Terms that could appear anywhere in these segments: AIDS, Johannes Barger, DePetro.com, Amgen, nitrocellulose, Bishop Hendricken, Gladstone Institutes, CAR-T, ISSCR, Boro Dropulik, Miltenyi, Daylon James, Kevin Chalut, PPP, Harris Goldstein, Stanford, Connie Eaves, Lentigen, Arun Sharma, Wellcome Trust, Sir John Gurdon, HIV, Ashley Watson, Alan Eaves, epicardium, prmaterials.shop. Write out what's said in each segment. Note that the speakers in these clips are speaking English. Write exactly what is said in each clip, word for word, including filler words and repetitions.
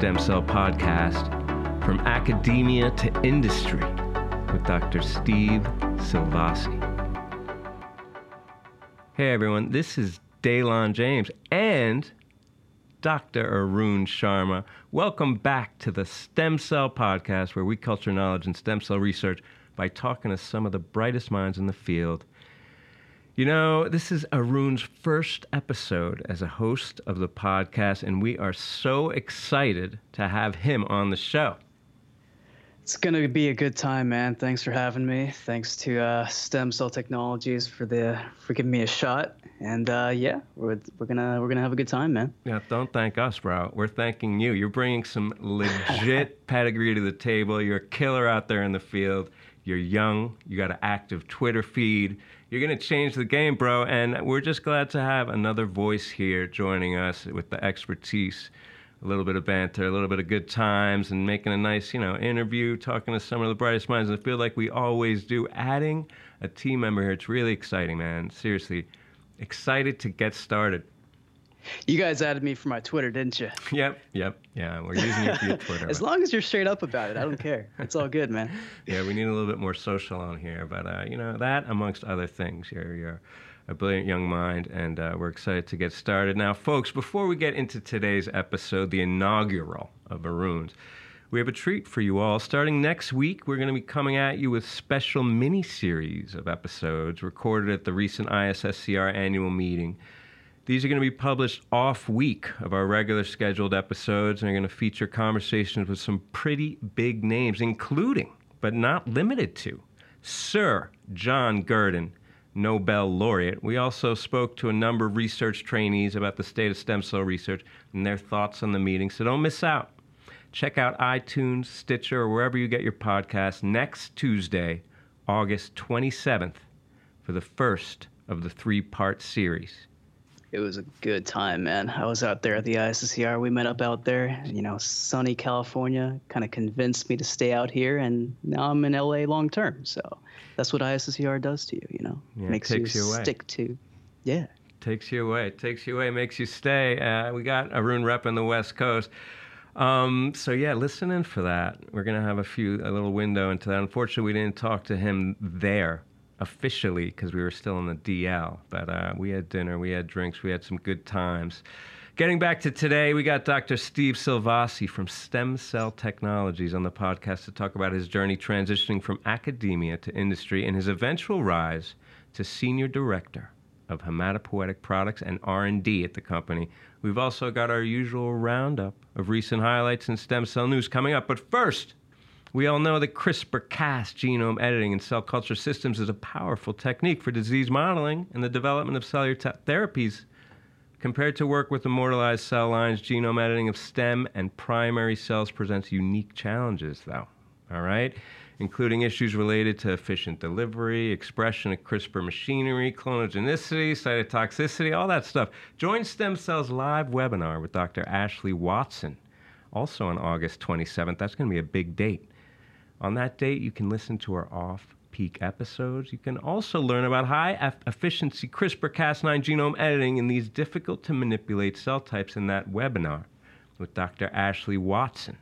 Stem Cell Podcast, From Academia to Industry, with Doctor Steve Szilvassy. Hey everyone, this is Daylon James and Doctor Arun Sharma. Welcome back to the Stem Cell Podcast, where we culture knowledge and stem cell research by talking to some of the brightest minds in the field. You know, this is Arun's first episode as a host of the podcast, and we are so excited to have him on the show. It's going to be a good time, man. Thanks for having me. Thanks to uh, Stem Cell Technologies for the for giving me a shot. And uh, yeah, we're we're gonna we're gonna have a good time, man. Yeah, don't thank us, bro. We're thanking you. You're bringing some legit pedigree to the table. You're a killer out there in the field. You're young. You got an active Twitter feed. You're going to change the game, bro, and we're just glad to have another voice here joining us with the expertise, a little bit of banter, a little bit of good times, and making a nice, you know, interview, talking to some of the brightest minds. I feel like we always do, adding a team member here. It's really exciting, man. Seriously, excited to get started. You guys added me for my Twitter, didn't you? Yep, yep, yeah, we're using you for your Twitter. As long as you're straight up about it, I don't care. It's all good, man. Yeah, we need a little bit more social on here, but uh, you know, that amongst other things, you're, you're a brilliant young mind, and uh, we're excited to get started. Now, folks, before we get into today's episode, the inaugural of Arun's, we have a treat for you all. Starting next week, we're going to be coming at you with special mini-series of episodes recorded at the recent I S S C R annual meeting. These are going to be published off week of our regular scheduled episodes, and are going to feature conversations with some pretty big names, including, but not limited to, Sir John Gurdon, Nobel laureate. We also spoke to a number of research trainees about the state of stem cell research and their thoughts on the meeting, so don't miss out. Check out iTunes, Stitcher, or wherever you get your podcasts next Tuesday, August twenty-seventh, for the first of the three-part series. It was a good time, man. I was out there at the I S S C R. We met up out there, you know, sunny California, kind of convinced me to stay out here, and now I'm in L A long term. So that's what I S S C R does to you, you know. Yeah, makes it takes you, you away. Stick to, yeah. Takes you away, takes you away, makes you stay. Uh, we got Arun rep on the West Coast. Um, so yeah, listen in for that. We're gonna have a few, a little window into that. Unfortunately, we didn't talk to him there officially, because we were still in the D L, but uh, we had dinner, we had drinks, we had some good times. Getting back to today, we got Doctor Steve Szilvassy from Stem Cell Technologies on the podcast to talk about his journey transitioning from academia to industry and his eventual rise to Senior Director of Hematopoietic Products and R and D at the company. We've also got our usual roundup of recent highlights in stem cell news coming up, but first, we all know that CRISPR Cas genome editing in cell culture systems is a powerful technique for disease modeling and the development of cellular te- therapies compared to work with immortalized cell lines. Genome editing of stem and primary cells presents unique challenges, though, all right, including issues related to efficient delivery, expression of CRISPR machinery, clonogenicity, cytotoxicity, all that stuff. Join Stem Cell's live webinar with Doctor Ashley Watson, also on August twenty-seventh. That's going to be a big date. On that date, you can listen to our off-peak episodes. You can also learn about high-efficiency CRISPR Cas nine genome editing in these difficult-to-manipulate cell types in that webinar with Doctor Ashley Watson.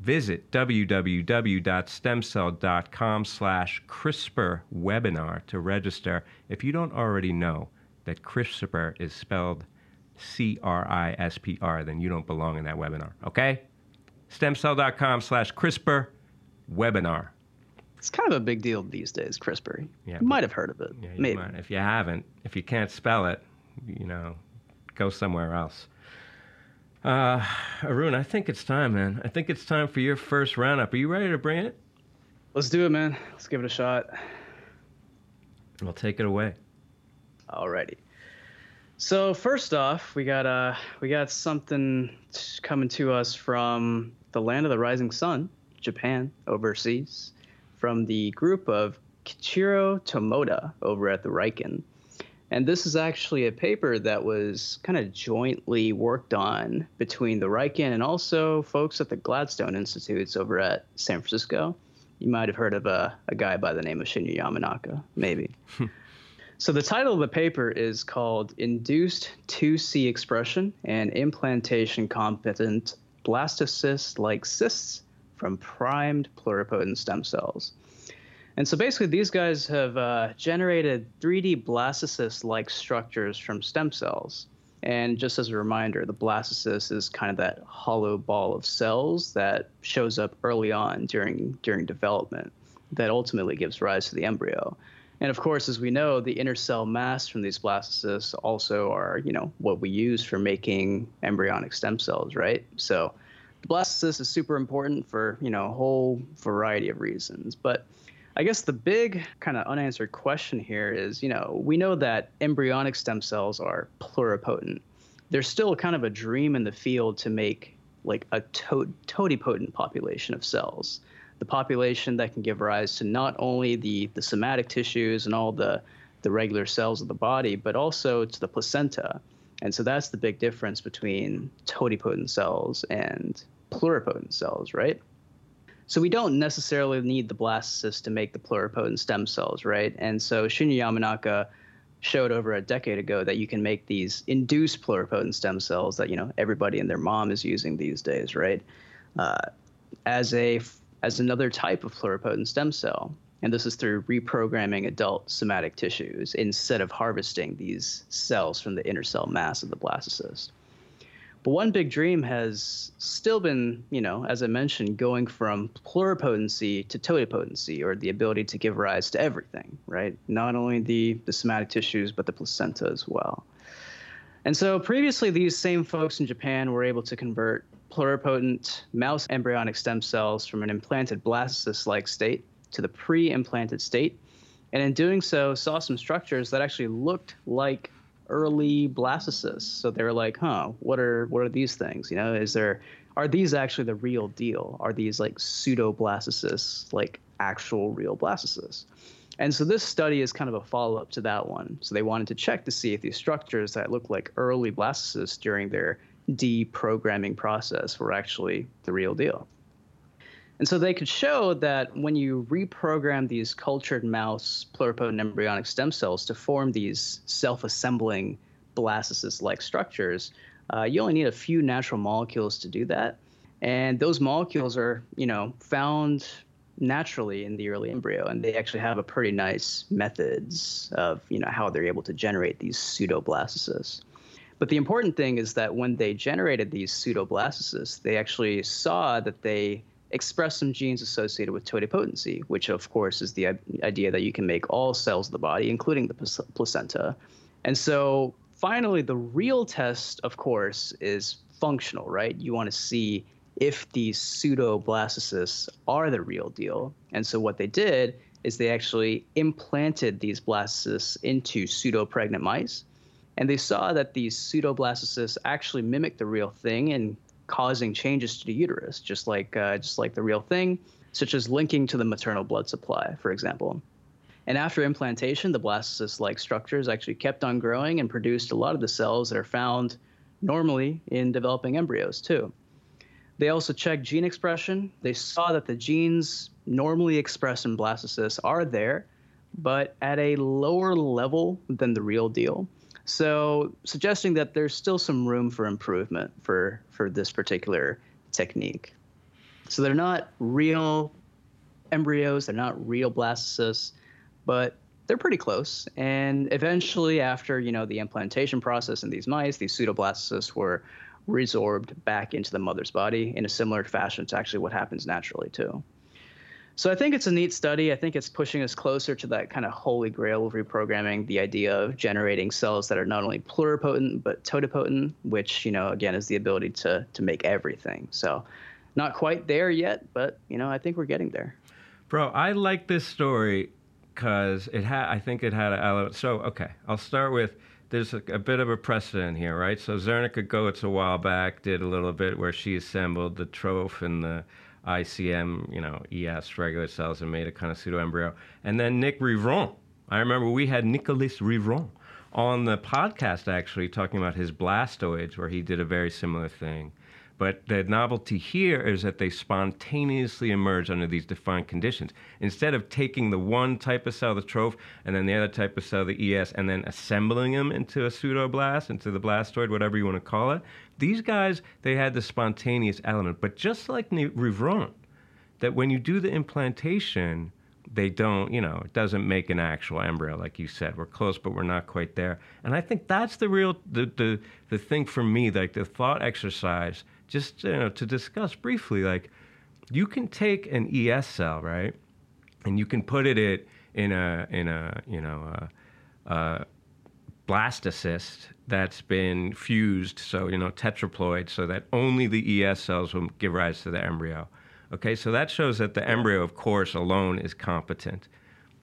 Visit w w w dot stem cell dot com slash CRISPR webinar to register if you don't already know that CRISPR is spelled C R I S P R, then you don't belong in that webinar, okay? stem cell dot com slash CRISPR webinar. It's kind of a big deal these days, CRISPR. Yeah, you might have heard of it. Yeah, maybe. Might. If you haven't, if you can't spell it, you know, go somewhere else. Uh, Arun, I think it's time, man. I think it's time for your first roundup. Are you ready to bring it? Let's do it, man. Let's give it a shot. We'll take it away. Alrighty. So first off, we got uh, we got something coming to us from the land of the rising sun, Japan, overseas, from the group of Kichiro Tomoda over at the Riken. And this is actually a paper that was kind of jointly worked on between the Riken and also folks at the Gladstone Institutes over at San Francisco. You might have heard of a, a guy by the name of Shinya Yamanaka, maybe. So the title of the paper is called Induced two C Expression and Implantation Competent blastocyst-like cysts from primed pluripotent stem cells. And so basically these guys have uh, generated three D blastocyst-like structures from stem cells. And just as a reminder, the blastocyst is kind of that hollow ball of cells that shows up early on during during development that ultimately gives rise to the embryo. And of course, as we know, the inner cell mass from these blastocysts also are, you know, what we use for making embryonic stem cells, right? So the blastocyst is super important for, you know, a whole variety of reasons. But I guess the big kind of unanswered question here is, you know, we know that embryonic stem cells are pluripotent. There's still kind of a dream in the field to make like a to- totipotent population of cells, the population that can give rise to not only the, the somatic tissues and all the, the regular cells of the body, but also to the placenta. And so that's the big difference between totipotent cells and pluripotent cells, right? So we don't necessarily need the blastocyst to make the pluripotent stem cells, right? And so Shinya Yamanaka showed over a decade ago that you can make these induced pluripotent stem cells that, you know, everybody and their mom is using these days, right? Uh, as a as another type of pluripotent stem cell. And this is through reprogramming adult somatic tissues instead of harvesting these cells from the inner cell mass of the blastocyst. But one big dream has still been, you know, as I mentioned, going from pluripotency to totipotency, or the ability to give rise to everything, right? Not only the, the somatic tissues, but the placenta as well. And so previously, these same folks in Japan were able to convert pluripotent mouse embryonic stem cells from an implanted blastocyst-like state to the pre-implanted state. And in doing so, saw some structures that actually looked like early blastocysts. So they were like, huh, what are what are these things? You know, is there are these actually the real deal? Are these like pseudoblastocysts, like actual real blastocysts? And so this study is kind of a follow-up to that one. So they wanted to check to see if these structures that looked like early blastocysts during their deprogramming process were actually the real deal. And so they could show that when you reprogram these cultured mouse pluripotent embryonic stem cells to form these self-assembling blastocyst-like structures, uh, you only need a few natural molecules to do that. And those molecules are, you know, found naturally in the early embryo, and they actually have a pretty nice methods of, you know, how they're able to generate these pseudoblastocysts. But the important thing is that when they generated these pseudoblastocysts, they actually saw that they express some genes associated with totipotency, which of course is the idea that you can make all cells of the body, including the placenta. And so finally, the real test, of course, is functional, right? You want to see if these pseudoblastocysts are the real deal. And so what they did is they actually implanted these blastocysts into pseudopregnant mice. And they saw that these pseudoblastocysts actually mimic the real thing and causing changes to the uterus, just like uh, just like the real thing, such as linking to the maternal blood supply, for example. And after implantation, the blastocyst-like structures actually kept on growing and produced a lot of the cells that are found normally in developing embryos, too. They also checked gene expression. They saw that the genes normally expressed in blastocysts are there, but at a lower level than the real deal. So suggesting that there's still some room for improvement for, for this particular technique. So they're not real embryos, they're not real blastocysts, but they're pretty close. And eventually after, you know, the implantation process in these mice, these pseudoblastocysts were resorbed back into the mother's body in a similar fashion to actually what happens naturally too. So I think it's a neat study. I think it's pushing us closer to that kind of holy grail of reprogramming, the idea of generating cells that are not only pluripotent, but totipotent, which, you know, again, is the ability to to make everything. So not quite there yet, but, you know, I think we're getting there. Bro, I like this story because it had, I think it had an element. So, okay, I'll start with, there's a, a bit of a precedent here, right? So Zernicka Goetz a while back did a little bit where she assembled the troph and the I C M, you know, E S, regular cells, and made a kind of pseudoembryo. And then Nick Rivron. I remember we had Nicholas Rivron on the podcast, actually, talking about his blastoids, where he did a very similar thing. But the novelty here is that they spontaneously emerge under these defined conditions. Instead of taking the one type of cell, the troph, and then the other type of cell, the E S, and then assembling them into a pseudoblast, into the blastoid, whatever you want to call it, These guys, they had the spontaneous element, but just like Rivron, that when you do the implantation, they don't, you know, it doesn't make an actual embryo, like you said. We're close, but we're not quite there. And I think that's the real, the the, the thing for me, like the thought exercise, just, you know, to discuss briefly, like you can take an E S cell, right, and you can put it it in a, in a, you know, a, a blastocyst that's been fused, so, you know, tetraploid, so that only the E S cells will give rise to the embryo. Okay, so that shows that the embryo, of course, alone is competent.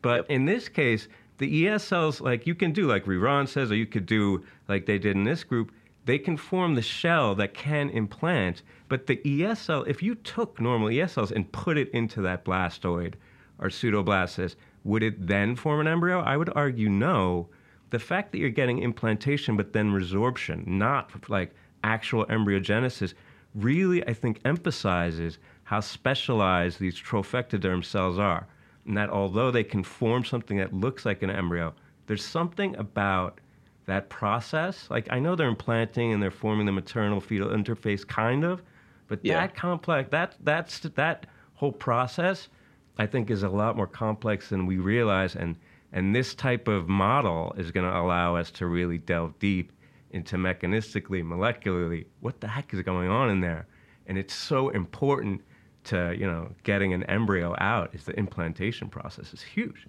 But yep. in this case, the E S cells, like you can do, like Rivron says, or you could do like they did in this group, they can form the shell that can implant. But the E S cell, if you took normal E S cells and put it into that blastoid or pseudoblastocyst, would it then form an embryo? I would argue no. The fact that you're getting implantation but then resorption, not like actual embryogenesis, really, I think, emphasizes how specialized these trophectoderm cells are, and that although they can form something that looks like an embryo, there's something about that process. Like, I know they're implanting and they're forming the maternal-fetal interface, kind of, but yeah. that complex, that that's that whole process, I think, is a lot more complex than we realize, and and this type of model is going to allow us to really delve deep into mechanistically, molecularly, what the heck is going on in there, and it's so important. To, you know, getting an embryo out is the implantation process is huge.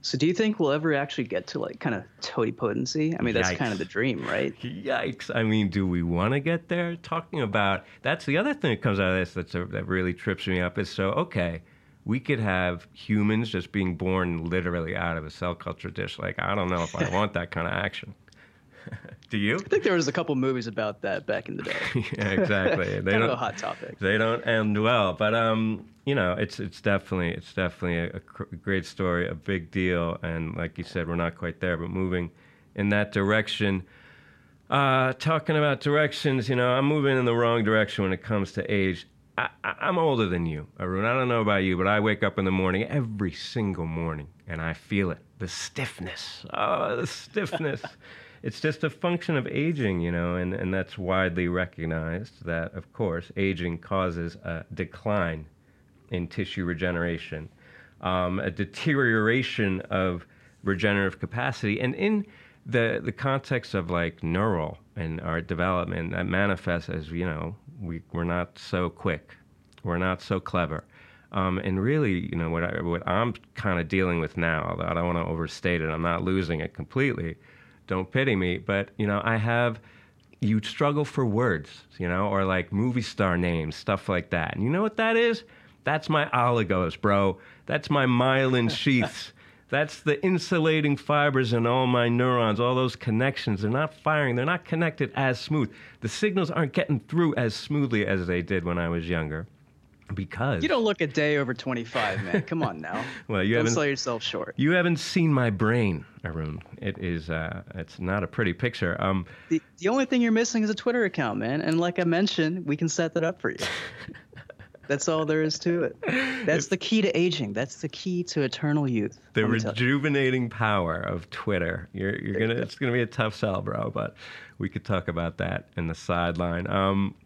So do you think we'll ever actually get to like kind of totipotency? I mean, Yikes. That's kind of the dream, right? Yikes. I mean, do we want to get there? Talking about, that's the other thing that comes out of this that's a, that really trips me up is, so, okay, we could have humans just being born literally out of a cell culture dish. Like, I don't know if I want that kind of action. Do you? I think there was a couple movies about that back in the day. Yeah, exactly. They kind don't, of a hot topic. They don't end well, but um, you know, it's it's definitely it's definitely a, a great story, a big deal, and like you said, we're not quite there, but moving in that direction. Uh, talking about directions, you know, I'm moving in the wrong direction when it comes to age. I, I, I'm older than you, Arun. I don't know about you, but I wake up in the morning every single morning, and I feel it. The stiffness. Oh, the stiffness. It's just a function of aging, you know, and, and that's widely recognized that, of course, aging causes a decline in tissue regeneration, um, a deterioration of regenerative capacity. And in the, the context of, like, neural and our development, that manifests as, you know, we, we're not so quick. We're not so clever. Um, and really, you know, what, I, what I'm kind of dealing with now, although I don't want to overstate it, I'm not losing it completely, don't pity me, but, you know, I have, you struggle for words, you know, or like movie star names, stuff like that. And you know what that is? That's my oligos, bro. That's my myelin sheaths. That's the insulating fibers in all my neurons, all those connections. They're not firing. They're not connected as smooth. The signals aren't getting through as smoothly as they did when I was younger. Because you don't look a day over twenty-five, man. Come on now. Well, you don't sell yourself short. You haven't seen my brain, Arun. It is, uh, it's not a pretty picture. Um, the, the only thing you're missing is a Twitter account, man. And like I mentioned, we can set that up for you. That's all there is to it. That's the key to aging. That's the key to eternal youth. The rejuvenating power of Twitter. You're, you're gonna. It's gonna be a tough sell, bro. But we could talk about that in the sideline. Um.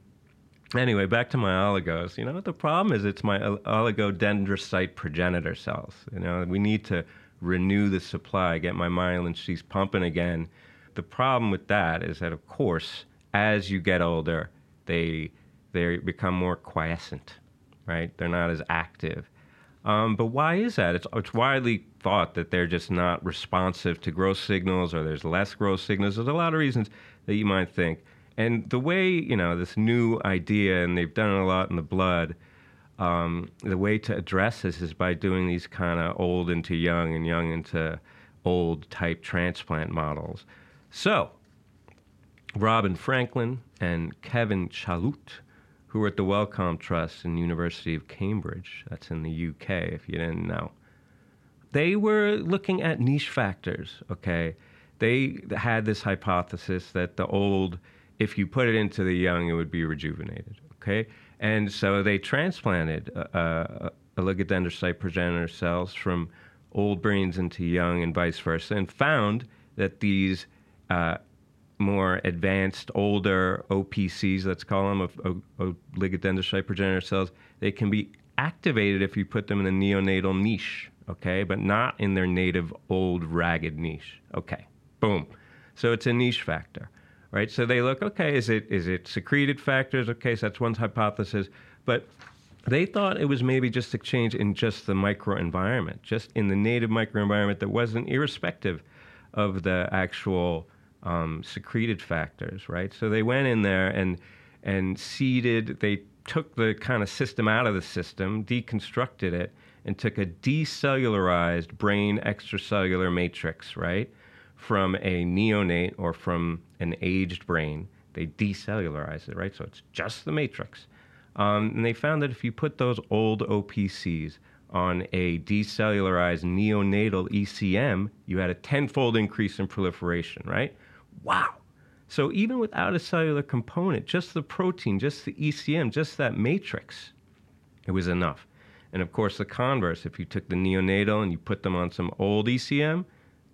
Anyway, back to my oligos. You know what the problem is? It's my oligodendrocyte progenitor cells. You know, we need to renew the supply, get my myelin sheaths pumping again. The problem with that is that, of course, as you get older, they they become more quiescent, right? They're not as active. Um, but why is that? It's, it's widely thought that they're just not responsive to growth signals, or there's less growth signals. There's a lot of reasons that you might think. And the way, you know, this new idea, and they've done it a lot in the blood, um, the way to address this is by doing these kind of old into young and young into old type transplant models. So Robin Franklin and Kevin Chalut, who were at the Wellcome Trust in the University of Cambridge, that's in the U K if you didn't know, they were looking at niche factors, okay? They had this hypothesis that the old, if you put it into the young, it would be rejuvenated, okay? And so they transplanted uh, uh, oligodendrocyte progenitor cells from old brains into young and vice versa, and found that these uh, more advanced, older O P Cs, let's call them, of, of, of oligodendrocyte progenitor cells, they can be activated if you put them in a neonatal niche, okay, but not in their native old ragged niche. Okay, boom. So it's a niche factor, right? So they look, okay, is it is it secreted factors? Okay, so that's one hypothesis. But they thought it was maybe just a change in just the microenvironment, just in the native microenvironment that wasn't irrespective of the actual um, secreted factors, right? So they went in there and and seeded, they took the kind of system out of the system, deconstructed it, and took a decellularized brain extracellular matrix, right, from a neonate or from an aged brain. They decellularized it, right? So it's just the matrix. Um, and they found that if you put those old O P Cs on a decellularized neonatal E C M, you had a tenfold increase in proliferation, right? Wow. So even without a cellular component, just the protein, just the E C M, just that matrix, it was enough. And of course, the converse, if you took the neonatal and you put them on some old E C M,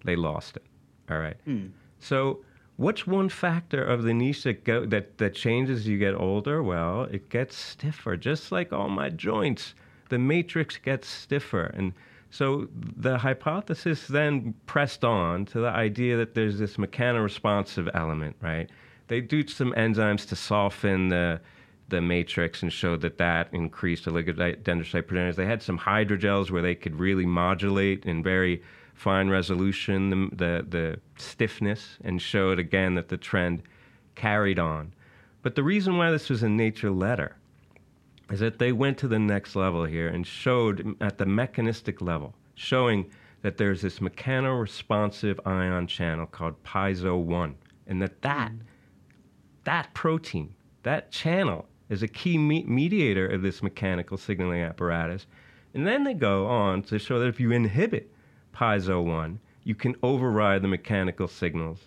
they lost it, all right? Mm. So what's one factor of the niche that, go, that that changes as you get older? Well, it gets stiffer, just like all my joints. The matrix gets stiffer. And so the hypothesis then pressed on to the idea that there's this mechanoresponsive element, right? They do some enzymes to soften the the matrix and showed that that increased oligodendrocyte progenitors. They had some hydrogels where they could really modulate in very fine resolution the, the the stiffness, and showed again that the trend carried on. But the reason why this was in Nature letter is that they went to the next level here and showed at the mechanistic level, showing that there's this mechanoresponsive ion channel called PIEZO one, and that that, that protein, that channel is a key me- mediator of this mechanical signaling apparatus. And then they go on to show that if you inhibit PIEZO one, you can override the mechanical signals,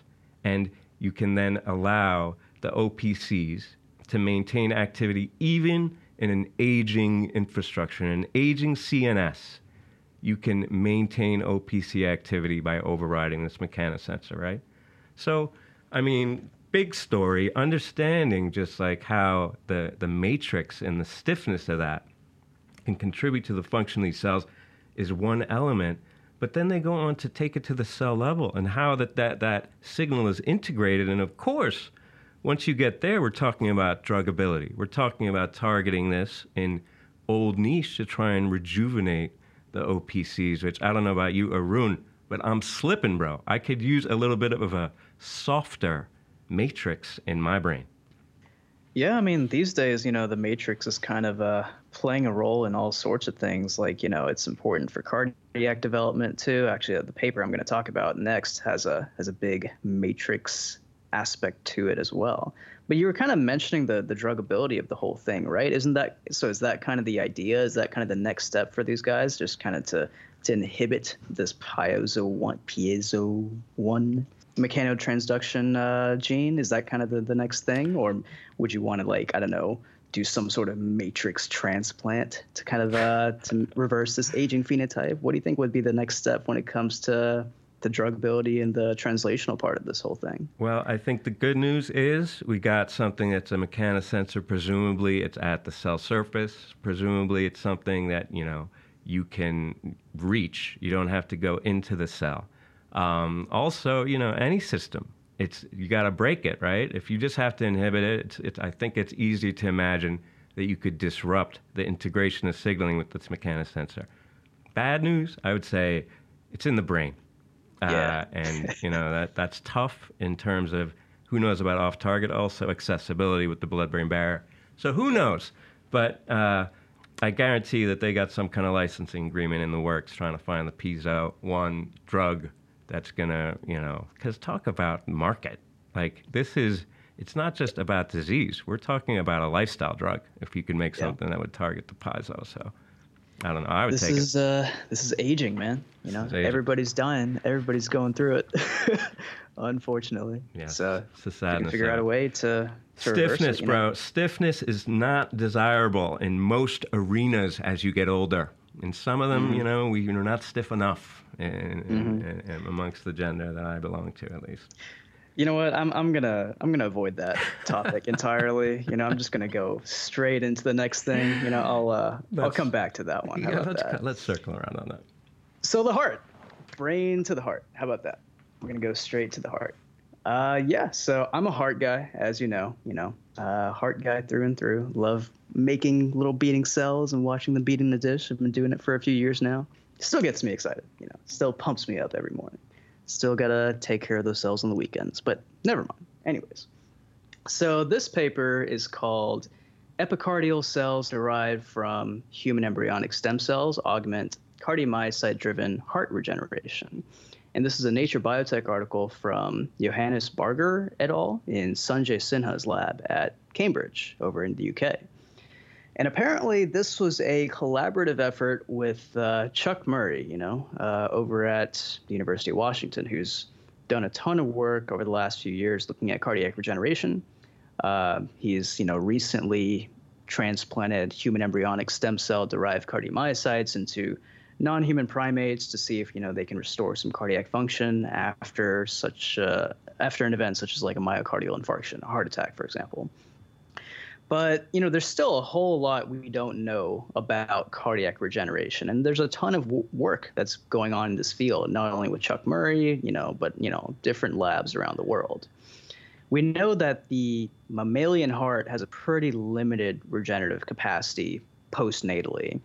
and you can then allow the O P Cs to maintain activity even in an aging infrastructure, in an aging C N S. You can maintain O P C activity by overriding this mechanosensor, right? So, I mean, big story, understanding just like how the, the matrix and the stiffness of that can contribute to the function of these cells is one element. But then they go on to take it to the cell level and how that, that, that signal is integrated. And of course, once you get there, we're talking about druggability. We're talking about targeting this in old niche to try and rejuvenate the O P Cs, which I don't know about you, Arun, but I'm slipping, bro. I could use a little bit of a softer matrix in my brain. Yeah, I mean, these days, you know, the matrix is kind of uh, playing a role in all sorts of things. Like, you know, it's important for cardiac development too. Actually, the paper I'm going to talk about next has a has a big matrix aspect to it as well. But you were kind of mentioning the the druggability of the whole thing, right? Isn't that so? Is that kind of the idea? Is that kind of the next step for these guys? Just kind of to to inhibit this piezo one, piezo one mechanotransduction uh, gene? Is that kind of the, the next thing? Or would you want to, like, I don't know, do some sort of matrix transplant to kind of uh, to reverse this aging phenotype? What do you think would be the next step when it comes to the druggability and the translational part of this whole thing? Well, I think the good news is we got something that's a mechanosensor. Presumably it's at the cell surface. Presumably it's something that, you know, you can reach. You don't have to go into the cell. Um, also, you know, any system, it's you got to break it, right? If you just have to inhibit it, it's, it's, I think it's easy to imagine that you could disrupt the integration of signaling with this mechanosensor. Bad news, I would say, it's in the brain. Yeah. Uh, and, you know, that that's tough in terms of who knows about off-target, also accessibility with the blood-brain barrier. So who knows? But uh, I guarantee that they got some kind of licensing agreement in the works trying to find the piezo one drug that's going to, you know, because talk about market. Like, this is, it's not just about disease. We're talking about a lifestyle drug, if you could make yeah. something that would target the piezo. So, I don't know. I would this take is, it. Uh, this is aging, man. You know, everybody's dying. Everybody's going through it, unfortunately. Yeah, so, it's a sadness. You can figure out a way to, to Stiffness, it, bro. Know? Stiffness is not desirable in most arenas as you get older. In some of them, mm. you know, we are not stiff enough in, mm-hmm. in, in, amongst the gender that I belong to, at least. You know what? I'm I'm gonna I'm gonna avoid that topic entirely. You know, I'm just gonna go straight into the next thing. You know, I'll uh, I'll come back to that one. How yeah, about let's, that? Let's circle around on that. So the heart, brain to the heart. How about that? We're gonna go straight to the heart. Uh, yeah. So I'm a heart guy, as you know. You know, uh, heart guy through and through. Love making little beating cells and watching them beat in the dish. I've been doing it for a few years now. Still gets me excited. You know, still pumps me up every morning. Still got to take care of those cells on the weekends, but never mind. Anyways, so this paper is called Epicardial Cells Derived from Human Embryonic Stem Cells Augment Cardiomyocyte-Driven Heart Regeneration. And this is a Nature Biotech article from Johannes Barger et al. In Sanjay Sinha's lab at Cambridge over in the U K. And apparently this was a collaborative effort with uh, Chuck Murray, you know, uh, over at the University of Washington, who's done a ton of work over the last few years looking at cardiac regeneration. Uh, he's, you know, recently transplanted human embryonic stem cell-derived cardiomyocytes into non-human primates to see if, you know, they can restore some cardiac function after such uh, after an event such as like a myocardial infarction, a heart attack, for example. But, you know, there's still a whole lot we don't know about cardiac regeneration. And there's a ton of w work that's going on in this field, not only with Chuck Murray, you know, but, you know, different labs around the world. We know that the mammalian heart has a pretty limited regenerative capacity postnatally.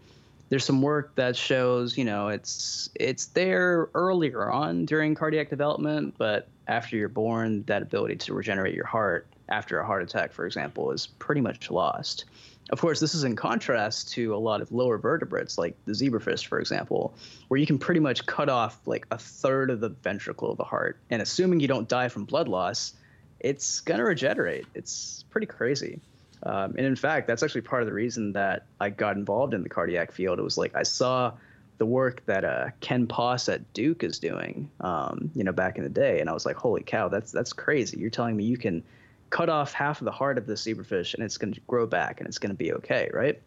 There's some work that shows, you know, it's it's there earlier on during cardiac development, but after you're born, that ability to regenerate your heart after a heart attack, for example, is pretty much lost. Of course, this is in contrast to a lot of lower vertebrates, like the zebrafish, for example, where you can pretty much cut off like a third of the ventricle of the heart. And assuming you don't die from blood loss, it's going to regenerate. It's pretty crazy. Um, and in fact, that's actually part of the reason that I got involved in the cardiac field. It was like I saw the work that uh, Ken Poss at Duke is doing, um, you know, back in the day. And I was like, holy cow, that's that's crazy. You're telling me you can cut off half of the heart of the zebrafish and it's going to grow back and it's going to be okay, right?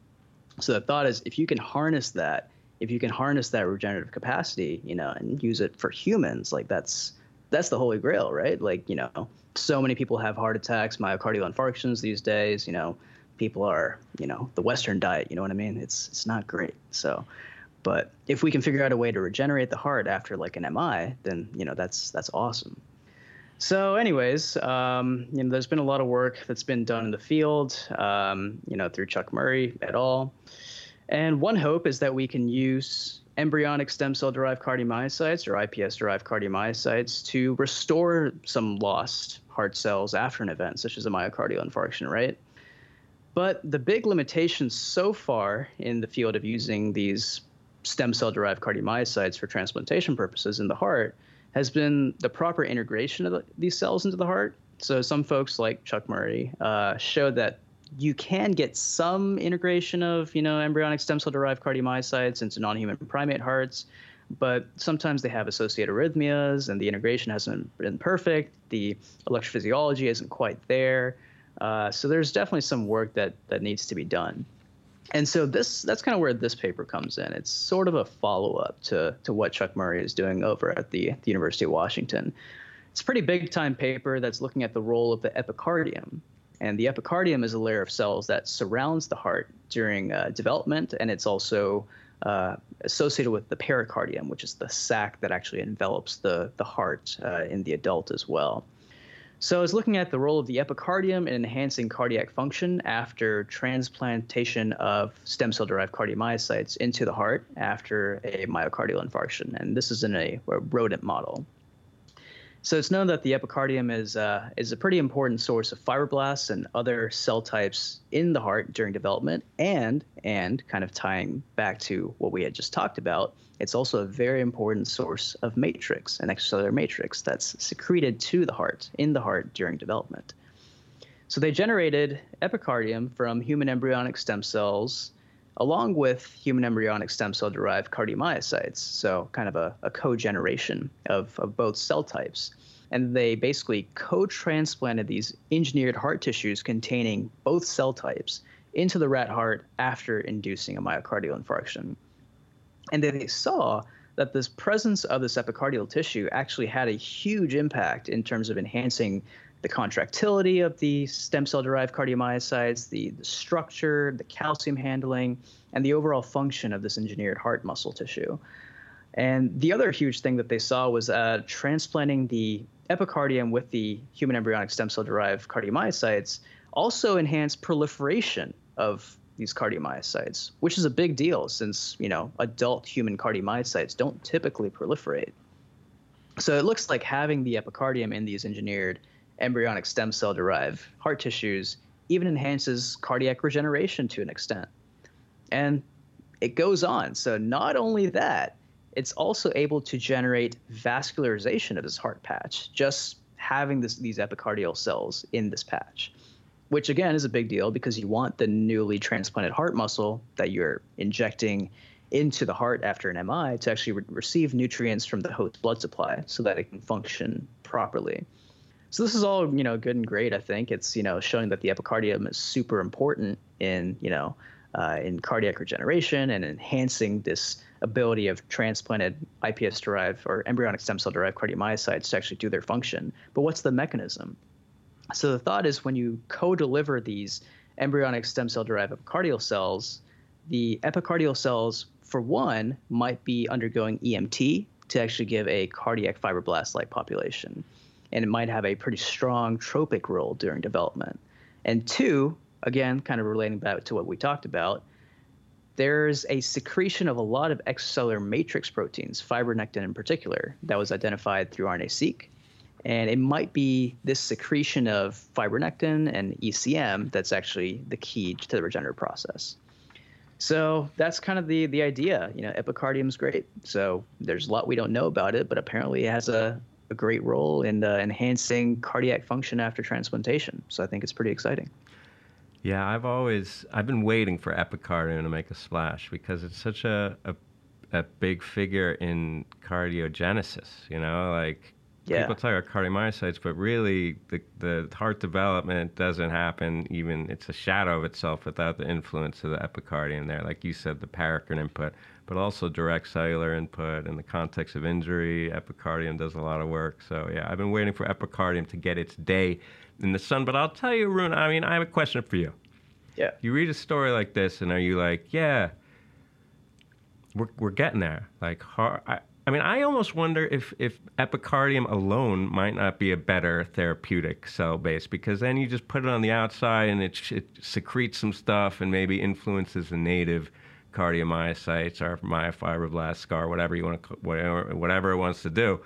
So the thought is, if you can harness that, if you can harness that regenerative capacity, you know, and use it for humans, like that's that's the holy grail, right? Like, you know, so many people have heart attacks, myocardial infarctions these days, you know, people are, you know, the Western diet, you know what I mean? It's it's not great. So, but if we can figure out a way to regenerate the heart after like an M I, then, you know, that's that's awesome. So anyways, um, you know, there's been a lot of work that's been done in the field, um, you know, through Chuck Murray et al. And one hope is that we can use embryonic stem cell-derived cardiomyocytes or I P S-derived cardiomyocytes to restore some lost heart cells after an event, such as a myocardial infarction, right? But the big limitation so far in the field of using these stem cell-derived cardiomyocytes for transplantation purposes in the heart has been the proper integration of the, these cells into the heart. So some folks like Chuck Murray uh, showed that you can get some integration of, you know, embryonic stem cell-derived cardiomyocytes into non-human primate hearts, but sometimes they have associated arrhythmias and the integration hasn't been perfect. The electrophysiology isn't quite there. Uh, so there's definitely some work that, that needs to be done. And so this that's kind of where this paper comes in. It's sort of a follow-up to, to what Chuck Murray is doing over at the, the University of Washington. It's a pretty big-time paper that's looking at the role of the epicardium. And the epicardium is a layer of cells that surrounds the heart during uh, development, and it's also uh, associated with the pericardium, which is the sac that actually envelops the, the heart uh, in the adult as well. So it's looking at the role of the epicardium in enhancing cardiac function after transplantation of stem cell-derived cardiomyocytes into the heart after a myocardial infarction, and this is in a, a rodent model. So it's known that the epicardium is, uh, is a pretty important source of fibroblasts and other cell types in the heart during development, and, and kind of tying back to what we had just talked about, it's also a very important source of matrix, an extracellular matrix that's secreted to the heart, in the heart during development. So they generated epicardium from human embryonic stem cells along with human embryonic stem cell-derived cardiomyocytes, so kind of a, a co-generation of, of both cell types. And they basically co-transplanted these engineered heart tissues containing both cell types into the rat heart after inducing a myocardial infarction. And then they saw that this presence of this epicardial tissue actually had a huge impact in terms of enhancing the contractility of the stem cell-derived cardiomyocytes, the, the structure, the calcium handling, and the overall function of this engineered heart muscle tissue. And the other huge thing that they saw was uh, transplanting the epicardium with the human embryonic stem cell-derived cardiomyocytes also enhanced proliferation of these cardiomyocytes, which is a big deal since, you know, adult human cardiomyocytes don't typically proliferate. So it looks like having the epicardium in these engineered embryonic stem cell-derived heart tissues even enhances cardiac regeneration to an extent. And it goes on. So not only that, it's also able to generate vascularization of this heart patch, just having this, these epicardial cells in this patch, which again is a big deal because you want the newly transplanted heart muscle that you're injecting into the heart after an M I to actually re- receive nutrients from the host blood supply so that it can function properly. So this is all, you know, good and great. I think it's, you know, showing that the epicardium is super important in, you know, uh, in cardiac regeneration and enhancing this ability of transplanted iPS-derived or embryonic stem cell-derived cardiomyocytes to actually do their function. But what's the mechanism? So the thought is when you co-deliver these embryonic stem cell-derived epicardial cells, the epicardial cells, for one, might be undergoing E M T to actually give a cardiac fibroblast-like population. And it might have a pretty strong tropic role during development. And two, again, kind of relating back to what we talked about, there's a secretion of a lot of extracellular matrix proteins, fibronectin in particular, that was identified through R N A-seq. And it might be this secretion of fibronectin and E C M that's actually the key to the regenerative process. So that's kind of the the idea. You know, epicardium's great. So there's a lot we don't know about it, but apparently it has a a great role in uh, enhancing cardiac function after transplantation. So I think it's pretty exciting. Yeah, I've always, I've been waiting for epicardium to make a splash because it's such a, a, a big figure in cardiogenesis, you know, like yeah. people talk about cardiomyocytes, but really the, the heart development doesn't happen even, it's a shadow of itself without the influence of the epicardium there. Like you said, the paracrine input, but also direct cellular input in the context of injury. Epicardium does a lot of work. So yeah, I've been waiting for epicardium to get its day in the sun. But I'll tell you, Arun, I mean, I have a question for you. Yeah. You read a story like this and are you like, yeah, we're we're getting there. Like, har- I, I mean, I almost wonder if, if epicardium alone might not be a better therapeutic cell base, because then you just put it on the outside and it, it secretes some stuff and maybe influences the native cardiomyocytes or myofibroblasts, scar, whatever you want to, whatever, whatever it wants to do.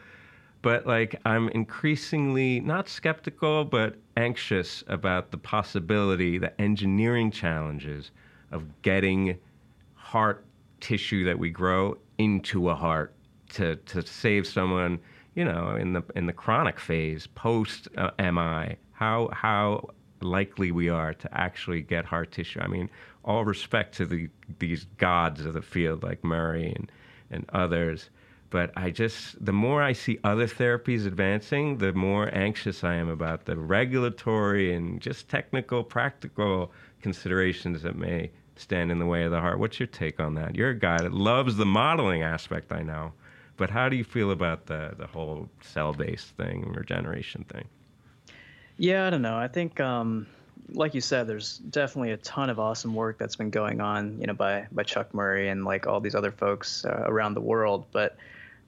But like, I'm increasingly not skeptical, but anxious about the possibility, the engineering challenges of getting heart tissue that we grow into a heart to, to save someone, you know, in the, in the chronic phase post uh, M I, how, how likely we are to actually get heart tissue. I mean, all respect to the, these gods of the field like Murray and, and others. But I just, the more I see other therapies advancing, the more anxious I am about the regulatory and just technical, practical considerations that may stand in the way of the heart. What's your take on that? You're a guy that loves the modeling aspect, I know. But how do you feel about the, the whole cell-based thing and regeneration thing? Yeah, I don't know. I think... Um... like you said, there's definitely a ton of awesome work that's been going on, you know, by by Chuck Murray and like all these other folks uh, around the world. But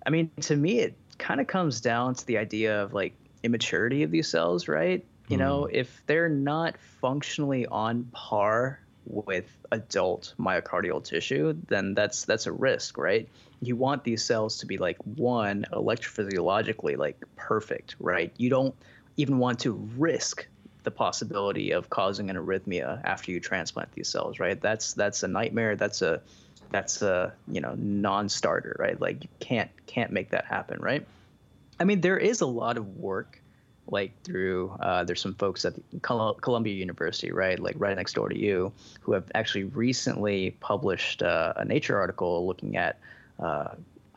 I mean, to me, it kind of comes down to the idea of like immaturity of these cells, right? You mm. know, if they're not functionally on par with adult myocardial tissue, then that's that's a risk, right? You want these cells to be like one electrophysiologically like perfect, right? You don't even want to risk the possibility of causing an arrhythmia after you transplant these cells, right? That's that's a nightmare. That's a that's a you know non-starter, right? Like you can't can't make that happen, right? I mean, there is a lot of work, like through uh, there's some folks at Col- Columbia University, right, like right next door to you, who have actually recently published uh, a Nature article looking at uh,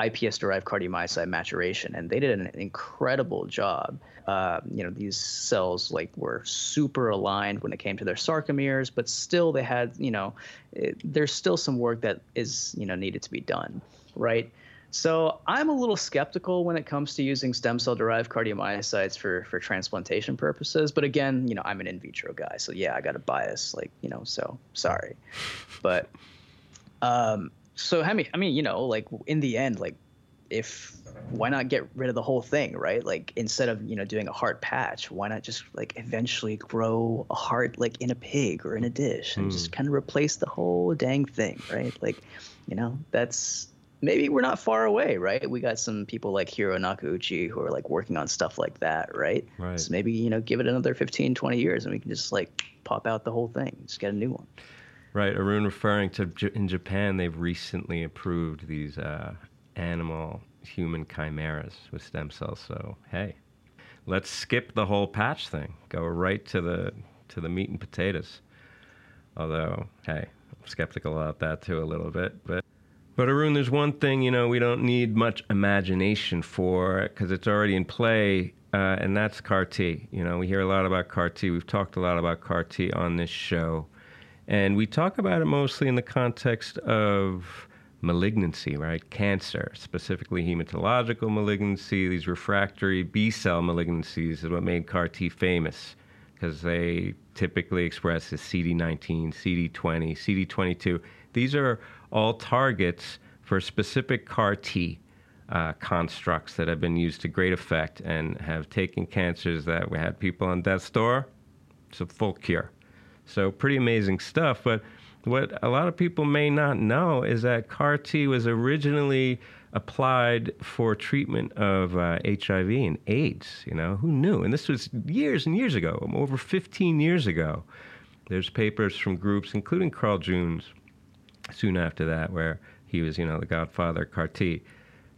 iPS-derived cardiomyocyte maturation, and they did an incredible job. Uh, you know, these cells like were super aligned when it came to their sarcomeres, but still they had, you know, it, there's still some work that is, you know, needed to be done, right? So I'm a little skeptical when it comes to using stem cell-derived cardiomyocytes for, for transplantation purposes. But again, you know, I'm an in vitro guy, so yeah, I got a bias, like, you know, so sorry. But um, so, I mean, I mean, you know, like in the end, like if why not get rid of the whole thing, right? Like instead of, you know, doing a heart patch, why not just like eventually grow a heart like in a pig or in a dish and mm. just kind of replace the whole dang thing, right? Like, you know, that's... Maybe we're not far away, right? We got some people like Hiro Nakauchi who are like working on stuff like that, right? Right. So maybe, you know, give it another fifteen, twenty years and we can just like pop out the whole thing, just get a new one. Right. Arun referring to J- in Japan, they've recently approved these uh, animal human chimeras with stem cells. So, hey, let's skip the whole patch thing. Go right to the to the meat and potatoes. Although, hey, I'm skeptical about that too a little bit, but But Arun, there's one thing, you know, we don't need much imagination for because it's already in play, uh, and that's C A R-T. You know, we hear a lot about C A R-T. We've talked a lot about C A R-T on this show, and we talk about it mostly in the context of malignancy, right? Cancer, specifically hematological malignancy. These refractory B-cell malignancies is what made C A R-T famous because they typically express as C D nineteen, C D twenty, C D twenty-two. These are all targets for specific C A R-T uh, constructs that have been used to great effect and have taken cancers that we had people on death's door. It's a full cure. So pretty amazing stuff. But what a lot of people may not know is that C A R-T was originally applied for treatment of uh, H I V and AIDS. You know, who knew? And this was years and years ago, over fifteen years ago. There's papers from groups, including Carl June's, soon after that, where he was, you know, the godfather of C A R-T.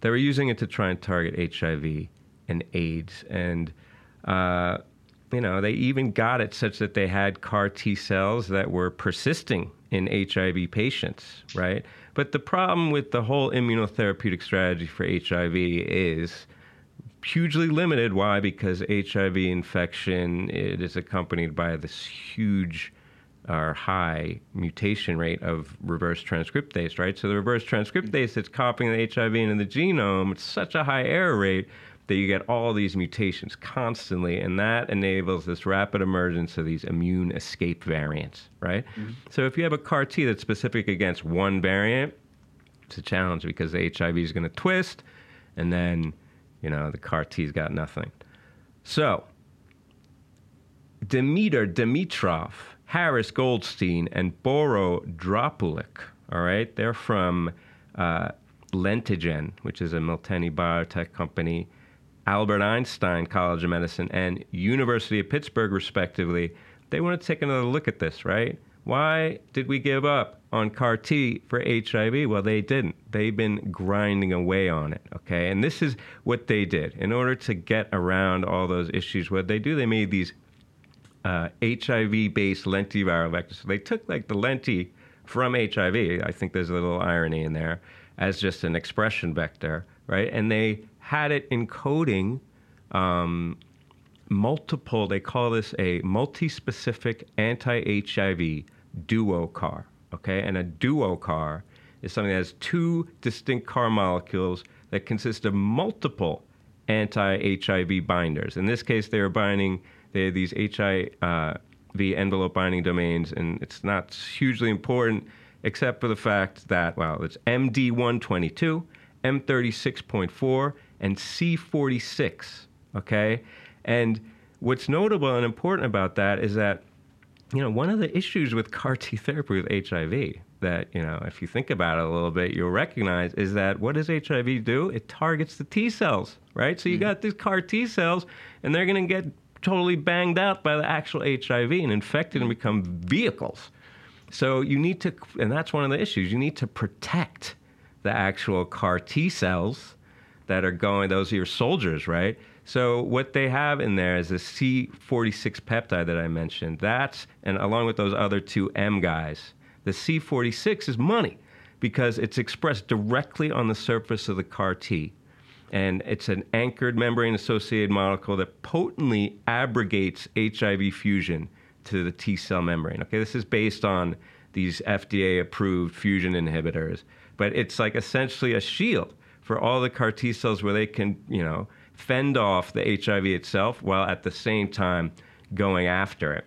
They were using it to try and target H I V and AIDS. And, uh, you know, they even got it such that they had C A R-T cells that were persisting in H I V patients, right? But the problem with the whole immunotherapeutic strategy for H I V is hugely limited. Why? Because H I V infection, it is accompanied by this huge... our high mutation rate of reverse transcriptase, right? So the reverse transcriptase that's copying the H I V into the genome, it's such a high error rate that you get all these mutations constantly, and that enables this rapid emergence of these immune escape variants, right? Mm-hmm. So if you have a C A R-T that's specific against one variant, it's a challenge because the H I V is going to twist, and then, you know, the C A R-T's got nothing. So Demeter Dimitrov, Harris Goldstein, and Boro Dropulik, all right? They're from uh, Lentigen, which is a Miltenyi biotech company, Albert Einstein College of Medicine, and University of Pittsburgh, respectively. They want to take another look at this, right? Why did we give up on C A R-T for H I V? Well, they didn't. They've been grinding away on it, okay? And this is what they did. In order to get around all those issues, what they do, they made these Uh, H I V-based lentiviral vectors. So they took like the lenti from H I V, I think there's a little irony in there, as just an expression vector, right? And they had it encoding um, multiple, they call this a multi-specific anti-H I V duoCAR, okay? And a duoCAR is something that has two distinct CAR molecules that consist of multiple anti-H I V binders. In this case, they were binding... They had these H I V envelope binding domains, and it's not hugely important except for the fact that, well, it's M D one twenty-two, M thirty-six point four, and C forty-six, okay? And what's notable and important about that is that, you know, one of the issues with C A R-T therapy with H I V that, you know, if you think about it a little bit, you'll recognize is that what does H I V do? It targets the T cells, right? So you mm-hmm. got these C A R-T cells, and they're going to get totally banged out by the actual H I V and infected and become vehicles. So you need to, and that's one of the issues, you need to protect the actual C A R-T cells that are going, those are your soldiers, right? So what they have in there is the C forty-six peptide that I mentioned. That's, and along with those other two M guys, the C forty-six is money because it's expressed directly on the surface of the C A R-T. And it's an anchored membrane-associated molecule that potently abrogates H I V fusion to the T-cell membrane. Okay, this is based on these F D A-approved fusion inhibitors, but it's like essentially a shield for all the CAR T cells where they can, you know, fend off the H I V itself while at the same time going after it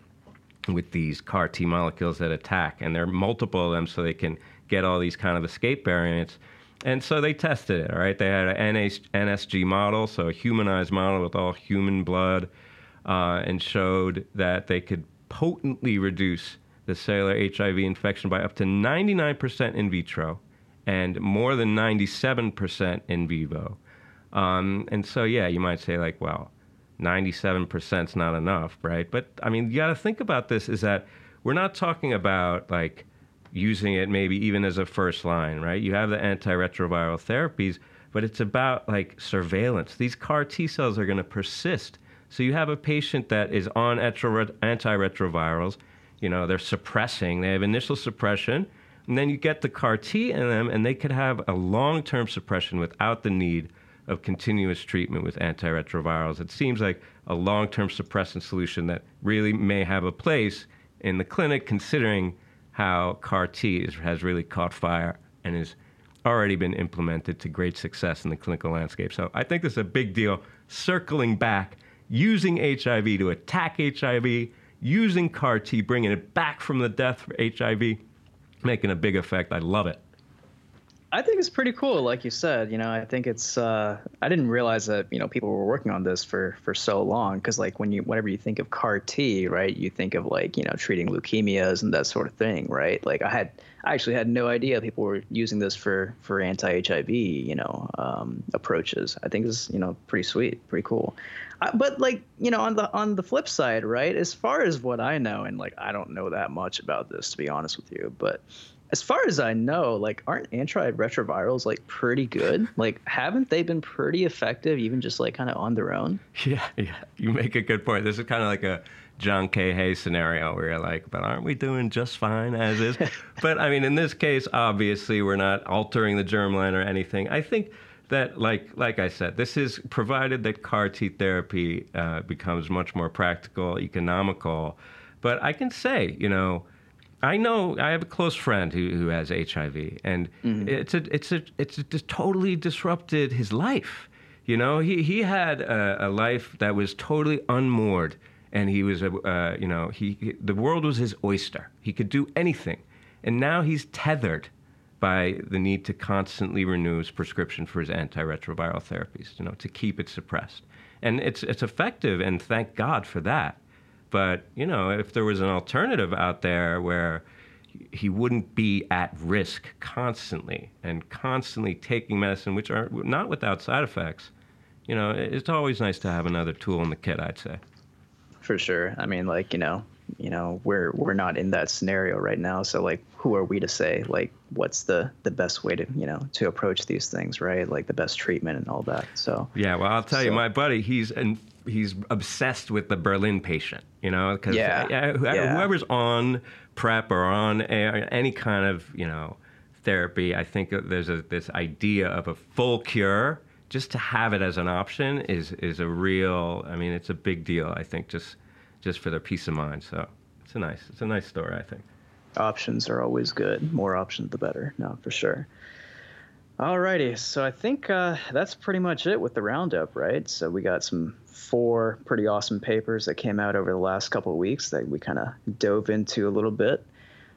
with these CAR T molecules that attack. And there are multiple of them, so they can get all these kind of escape variants. And so they tested it, all right? They had an N S G model, so a humanized model with all human blood, uh, and showed that they could potently reduce the cellular H I V infection by up to ninety-nine percent in vitro and more than ninety-seven percent in vivo. Um, and so, yeah, you might say, like, well, ninety-seven percent is not enough, right? But, I mean, you got to think about this is that we're not talking about, like, using it maybe even as a first line, right? You have the antiretroviral therapies, but it's about, like, surveillance. These CAR T cells are going to persist. So you have a patient that is on antiretrovirals, you know, they're suppressing, they have initial suppression, and then you get the CAR T in them, and they could have a long-term suppression without the need of continuous treatment with antiretrovirals. It seems like a long-term suppressant solution that really may have a place in the clinic, considering how CAR-T is, has really caught fire and has already been implemented to great success in the clinical landscape. So I think this is a big deal, circling back, using H I V to attack H I V, using CAR-T, bringing it back from the death for H I V, making a big effect. I love it. I think it's pretty cool, like you said. You know, I think it's. Uh, I didn't realize that you know people were working on this for for so long, because like when you whenever you think of CAR T, right, you think of like you know treating leukemias and that sort of thing, right? Like I had, I actually had no idea people were using this for for anti-H I V, you know, um, approaches. I think it's you know pretty sweet, pretty cool. I, but like you know on the on the flip side, right? As far as what I know, and like I don't know that much about this to be honest with you, but. As far as I know, like, aren't antiretrovirals, like, pretty good? Like, haven't they been pretty effective, even just, like, kind of on their own? Yeah, yeah. You make a good point. This is kind of like a John K. Hay scenario where you're like, but aren't we doing just fine as is? But, I mean, in this case, obviously, we're not altering the germline or anything. I think that, like like I said, this is provided that CAR-T therapy uh, becomes much more practical, economical. But I can say, you know... I know I have a close friend who, who has H I V, and mm-hmm. it's a, it's a, it's a, it totally disrupted his life. You know, he he had a, a life that was totally unmoored, and he was a, uh, you know, he, he the world was his oyster. He could do anything, and now he's tethered by the need to constantly renew his prescription for his antiretroviral therapies, you know, to keep it suppressed, and it's it's effective, and thank God for that. But, you know, if there was an alternative out there where he wouldn't be at risk constantly and constantly taking medicine, which are not without side effects, you know, it's always nice to have another tool in the kit, I'd say. For sure. I mean, like, you know, you know, we're we're not in that scenario right now. So, like, who are we to say, like, what's the, the best way to, you know, to approach these things, right? Like the best treatment and all that. So, yeah, well, I'll tell so. you, my buddy, he's in. He's obsessed with the Berlin patient, you know, because yeah. yeah, yeah. whoever's on PrEP or on any kind of, you know, therapy, I think there's a, this idea of a full cure. Just to have it as an option is is a real, I mean, it's a big deal, I think, just just for their peace of mind. So it's a nice, it's a nice story, I think. Options are always good. More options, the better. No, for sure. Alrighty, so I think uh, that's pretty much it with the roundup, right? So we got some four pretty awesome papers that came out over the last couple of weeks that we kind of dove into a little bit.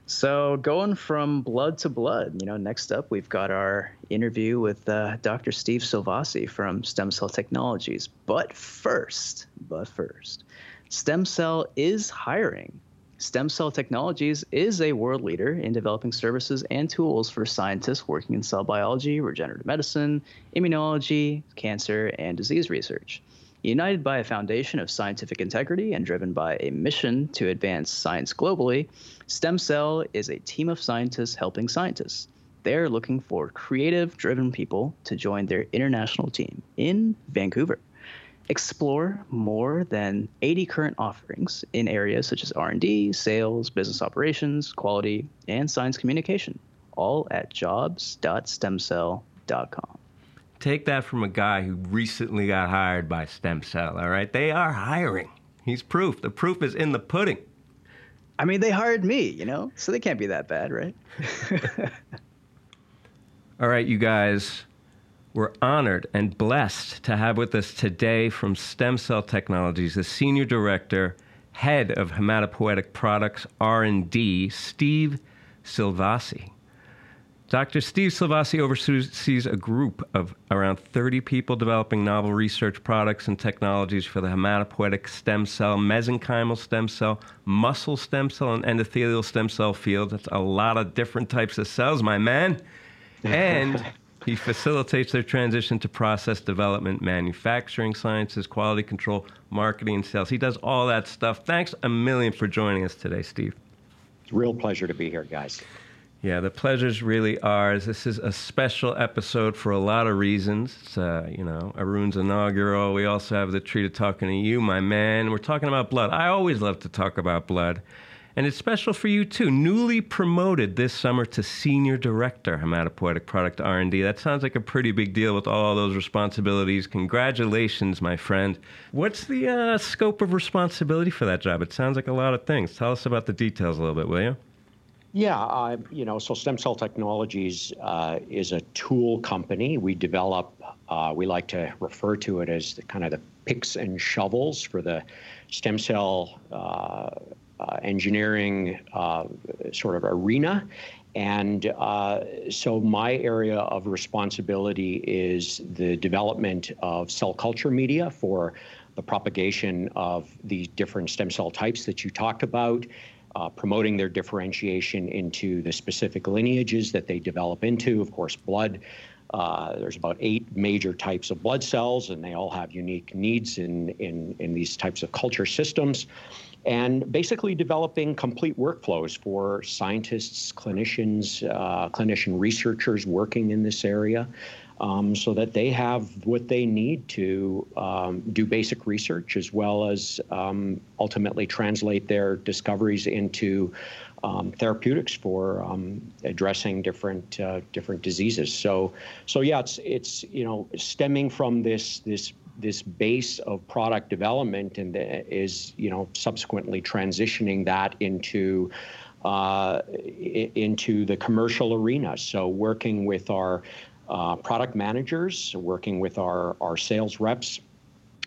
So going from blood to blood, you know, next up we've got our interview with uh, Doctor Steve Szilvassy from Stem Cell Technologies. But first, but first, Stem Cell is hiring. Stem Cell Technologies is a world leader in developing services and tools for scientists working in cell biology, regenerative medicine, immunology, cancer, and disease research. United by a foundation of scientific integrity and driven by a mission to advance science globally, Stem Cell is a team of scientists helping scientists. They're looking for creative, driven people to join their international team in Vancouver. Explore more than eighty current offerings in areas such as R and D, sales, business operations, quality, and science communication, all at jobs dot stem cell dot com. Take that from a guy who recently got hired by Stem Cell, all right? They are hiring. He's proof. The proof is in the pudding. I mean, they hired me, you know, so they can't be that bad, right? All right, you guys. We're honored and blessed to have with us today from Stem Cell Technologies, the Senior Director, Head of Hematopoietic Products R and D, Steve Szilvassy. Doctor Steve Szilvassy oversees a group of around thirty people developing novel research products and technologies for the hematopoietic stem cell, mesenchymal stem cell, muscle stem cell, and endothelial stem cell fields. That's a lot of different types of cells, my man. And he facilitates their transition to process development, manufacturing sciences, quality control, marketing, and sales. He does all that stuff. Thanks a million for joining us today, Steve. It's a real pleasure to be here, guys. Yeah, the pleasure's really ours. This is a special episode for a lot of reasons. It's, uh, you know, Arun's inaugural. We also have the treat of talking to you, my man. We're talking about blood. I always love to talk about blood. And it's special for you, too. Newly promoted this summer to Senior Director, Hematopoietic Product R and D. That sounds like a pretty big deal with all those responsibilities. Congratulations, my friend. What's the uh, scope of responsibility for that job? It sounds like a lot of things. Tell us about the details a little bit, will you? Yeah, uh, you know, so Stem Cell Technologies uh, is a tool company. We develop, uh, we like to refer to it as the kind of the picks and shovels for the stem cell uh, uh, engineering uh, sort of arena. And uh, so my area of responsibility is the development of cell culture media for the propagation of these different stem cell types that you talked about. Uh, promoting their differentiation into the specific lineages that they develop into. Of course, blood, uh, there's about eight major types of blood cells, and they all have unique needs in, in, in these types of culture systems. And basically developing complete workflows for scientists, clinicians, uh, clinician researchers working in this area, um, so that they have what they need to um, do basic research as well as um, ultimately translate their discoveries into um, therapeutics for um, addressing different uh, different diseases. So, so yeah, it's it's you know stemming from this this. this base of product development and the, is, you know, subsequently transitioning that into uh, into the commercial arena. So working with our uh, product managers, working with our, our sales reps,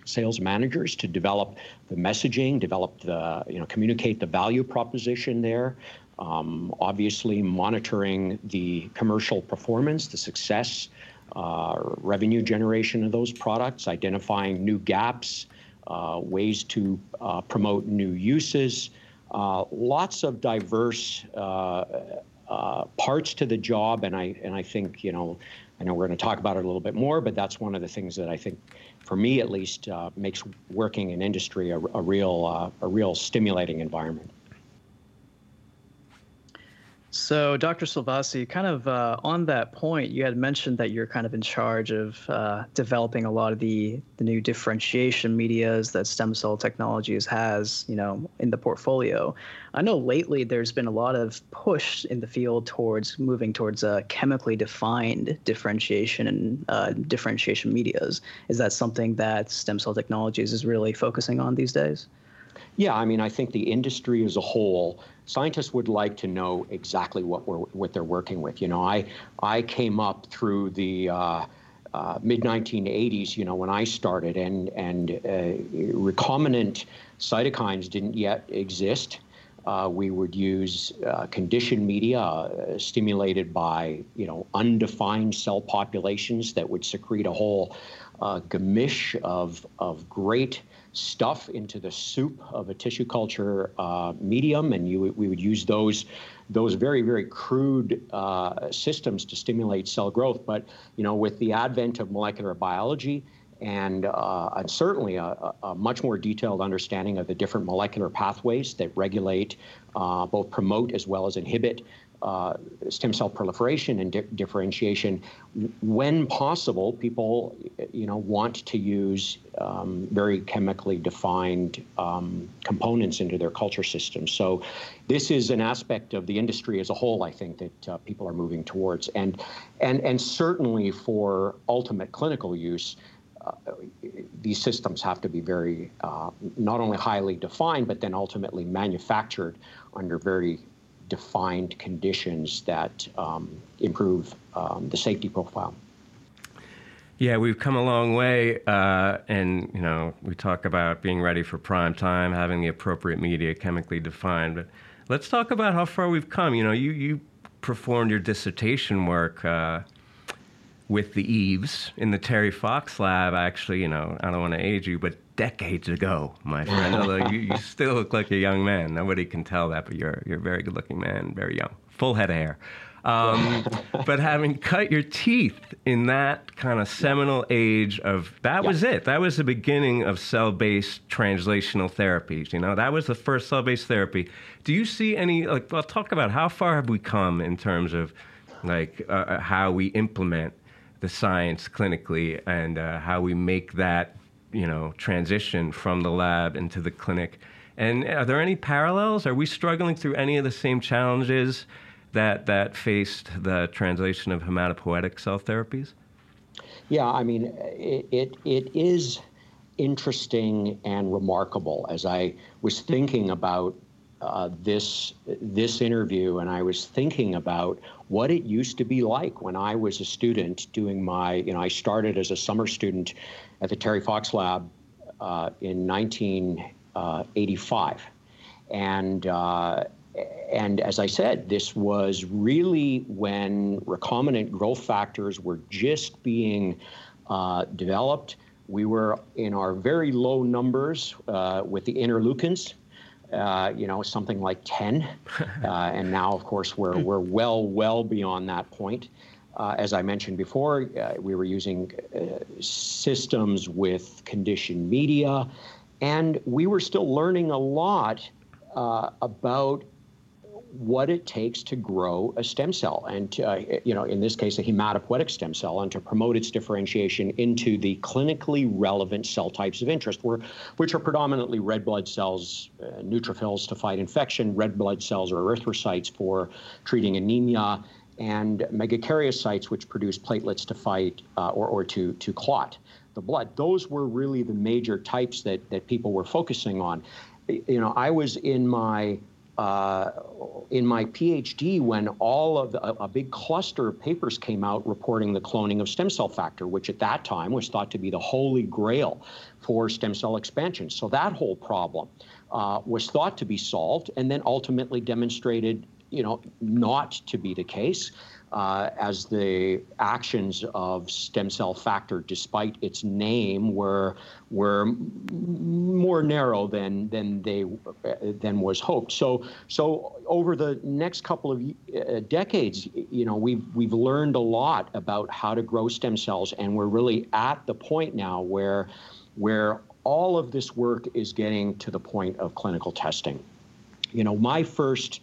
sales managers to develop the messaging, develop the, you know, communicate the value proposition there. Um, obviously monitoring the commercial performance, the success, Uh, revenue generation of those products, identifying new gaps, uh, ways to uh, promote new uses, uh, lots of diverse uh, uh, parts to the job, and I and I think you know, I know we're going to talk about it a little bit more, but that's one of the things that I think, for me at least, uh, makes working in industry a, a real uh, a real stimulating environment. So, Doctor Szilvassy, kind of uh, on that point, you had mentioned that you're kind of in charge of uh, developing a lot of the, the new differentiation medias that Stem Cell Technologies has, you know, in the portfolio. I know lately there's been a lot of push in the field towards moving towards a chemically defined differentiation and uh, differentiation medias. Is that something that Stem Cell Technologies is really focusing on these days? Yeah, I mean, I think the industry as a whole, scientists would like to know exactly what we're what they're working with. You know, I I came up through the uh, uh, mid nineteen eighties. You know, when I started, and and uh, recombinant cytokines didn't yet exist. Uh, we would use uh, conditioned media uh, stimulated by you know undefined cell populations that would secrete a whole uh, gamish of of great stuff into the soup of a tissue culture uh, medium, and you we would use those those very very crude uh, systems to stimulate cell growth. But you know, with the advent of molecular biology and, uh, and certainly a, a much more detailed understanding of the different molecular pathways that regulate, uh, both promote as well as inhibit uh, stem cell proliferation and di differentiation, when possible, people, you know, want to use um, very chemically defined um, components into their culture system. So this is an aspect of the industry as a whole, I think, that uh, people are moving towards. And, and, and certainly for ultimate clinical use, Uh, these systems have to be very, uh, not only highly defined, but then ultimately manufactured under very defined conditions that um, improve um, the safety profile. Yeah, we've come a long way, uh, and you know, we talk about being ready for prime time, having the appropriate media chemically defined. But let's talk about how far we've come. You know, you you performed your dissertation work uh, with the Eaves in the Terry Fox Lab. Actually, you know, I don't want to age you, but decades ago, my friend. Although you, you still look like a young man. Nobody can tell that, but you're you're a very good-looking man, very young, full head of hair. Um, but having cut your teeth in that kind of seminal age of, that yeah. was it. That was the beginning of cell-based translational therapies. You know, that was the first cell-based therapy. Do you see any, like, well, talk about how far have we come in terms of, like, uh, how we implement the science clinically and uh, how we make that, you know, transition from the lab into the clinic? And are there any parallels? Are we struggling through any of the same challenges that that faced the translation of hematopoietic cell therapies? Yeah, I mean, it, it it is interesting and remarkable. As I was thinking about uh, this this interview, and I was thinking about what it used to be like when I was a student doing my, you know, I started as a summer student at the Terry Fox Lab uh, in nineteen eighty-five, and uh, And as I said, this was really when recombinant growth factors were just being uh, developed. We were in our very low numbers uh, with the interleukins, uh, you know, something like ten. Uh, and now, of course, we're, we're well, well beyond that point. Uh, as I mentioned before, uh, we were using uh, systems with conditioned media, and we were still learning a lot uh, about what it takes to grow a stem cell, and uh, you know, in this case, a hematopoietic stem cell, and to promote its differentiation into the clinically relevant cell types of interest, were, which are predominantly red blood cells, uh, neutrophils to fight infection, red blood cells or erythrocytes for treating anemia, and megakaryocytes, which produce platelets to fight uh, or or to to clot the blood. Those were really the major types that that people were focusing on. You know, I was in my Uh, in my PhD, when all of the, a, a big cluster of papers came out reporting the cloning of stem cell factor, which at that time was thought to be the holy grail for stem cell expansion. So that whole problem uh, was thought to be solved, and then ultimately demonstrated, you know, not to be the case, uh, as the actions of stem cell factor, despite its name, were were more narrow than than they than was hoped. So so over the next couple of uh, decades, you know, we've we've learned a lot about how to grow stem cells, and we're really at the point now where where all of this work is getting to the point of clinical testing. You know, my first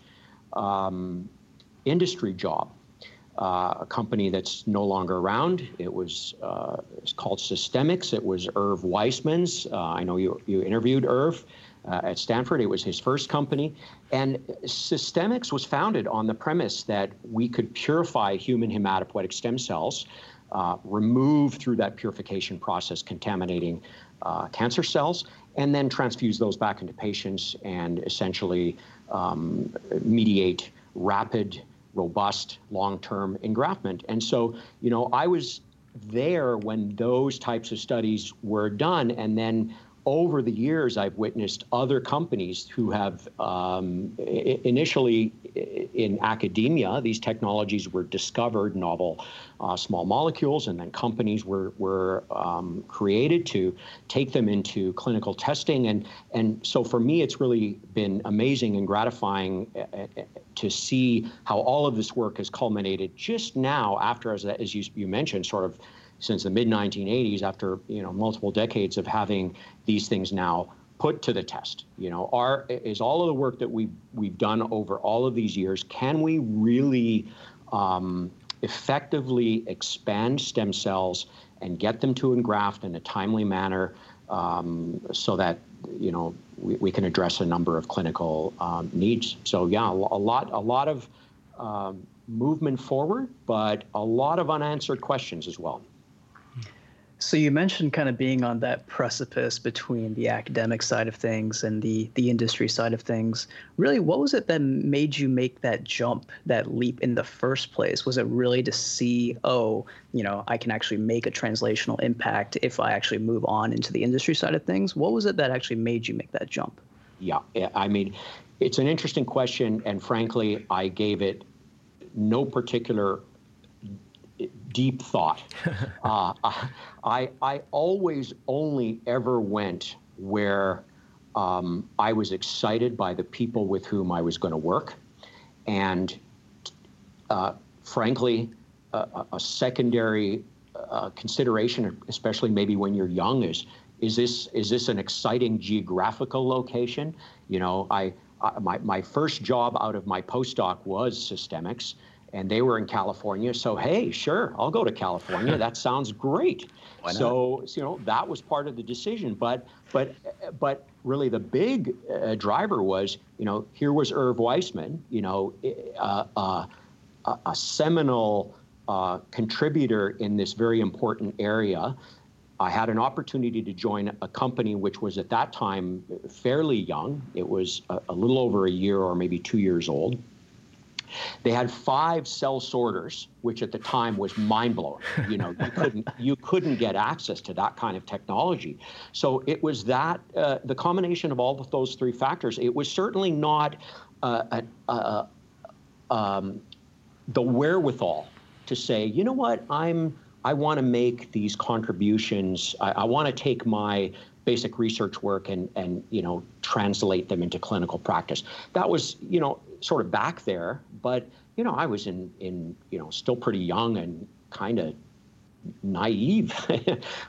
Um, industry job, uh, a company that's no longer around. It was uh, it's called Systemix. It was Irv Weissman's. Uh, I know you you interviewed Irv uh, at Stanford. It was his first company, and Systemix was founded on the premise that we could purify human hematopoietic stem cells, uh, remove through that purification process contaminating uh, cancer cells, and then transfuse those back into patients and essentially um, mediate rapid, robust, long-term engraftment. And so, you know, I was there when those types of studies were done. And then over the years, I've witnessed other companies who have um, i- initially in academia, these technologies were discovered, novel uh, small molecules, and then companies were, were um, created to take them into clinical testing. And, and so for me, it's really been amazing and gratifying to see how all of this work has culminated just now after, as, as you, you mentioned, sort of since the mid nineteen eighties, after, you know, multiple decades of having these things now put to the test. You know, are, is all of the work that we've, we've done over all of these years, can we really um, effectively expand stem cells and get them to engraft in a timely manner um, so that, you know, we, we can address a number of clinical um, needs? So yeah, a lot, a lot of um, movement forward, but a lot of unanswered questions as well. So you mentioned kind of being on that precipice between the academic side of things and the, the industry side of things. Really, what was it that made you make that jump, that leap in the first place? Was it really to see, oh, you know, I can actually make a translational impact if I actually move on into the industry side of things? What was it that actually made you make that jump? Yeah, I mean, it's an interesting question. And frankly, I gave it no particular deep thought. uh, I I always only ever went where um, I was excited by the people with whom I was going to work, and uh, frankly, uh, a secondary uh, consideration, especially maybe when you're young, is is this is this an exciting geographical location? You know, I, I my my first job out of my postdoc was Systemix. And they were in California, so hey, sure, I'll go to California. That sounds great. Why not? So, you know, that was part of the decision. But, but, but really, the big uh, driver was, you know, here was Irv Weissman, you know, uh, uh, a seminal uh, contributor in this very important area. I had an opportunity to join a company which was at that time fairly young. It was a, a little over a year or maybe two years old. They had five cell sorters, which at the time was mind-blowing. You know, you couldn't you couldn't get access to that kind of technology. So it was that uh, the combination of all of those three factors. It was certainly not uh, uh, um, the wherewithal to say, you know what, I'm I want to make these contributions. I, I want to take my basic research work and and you know translate them into clinical practice. That was you know. sort of back there, but you know, I was in in you know still pretty young and kind of naive.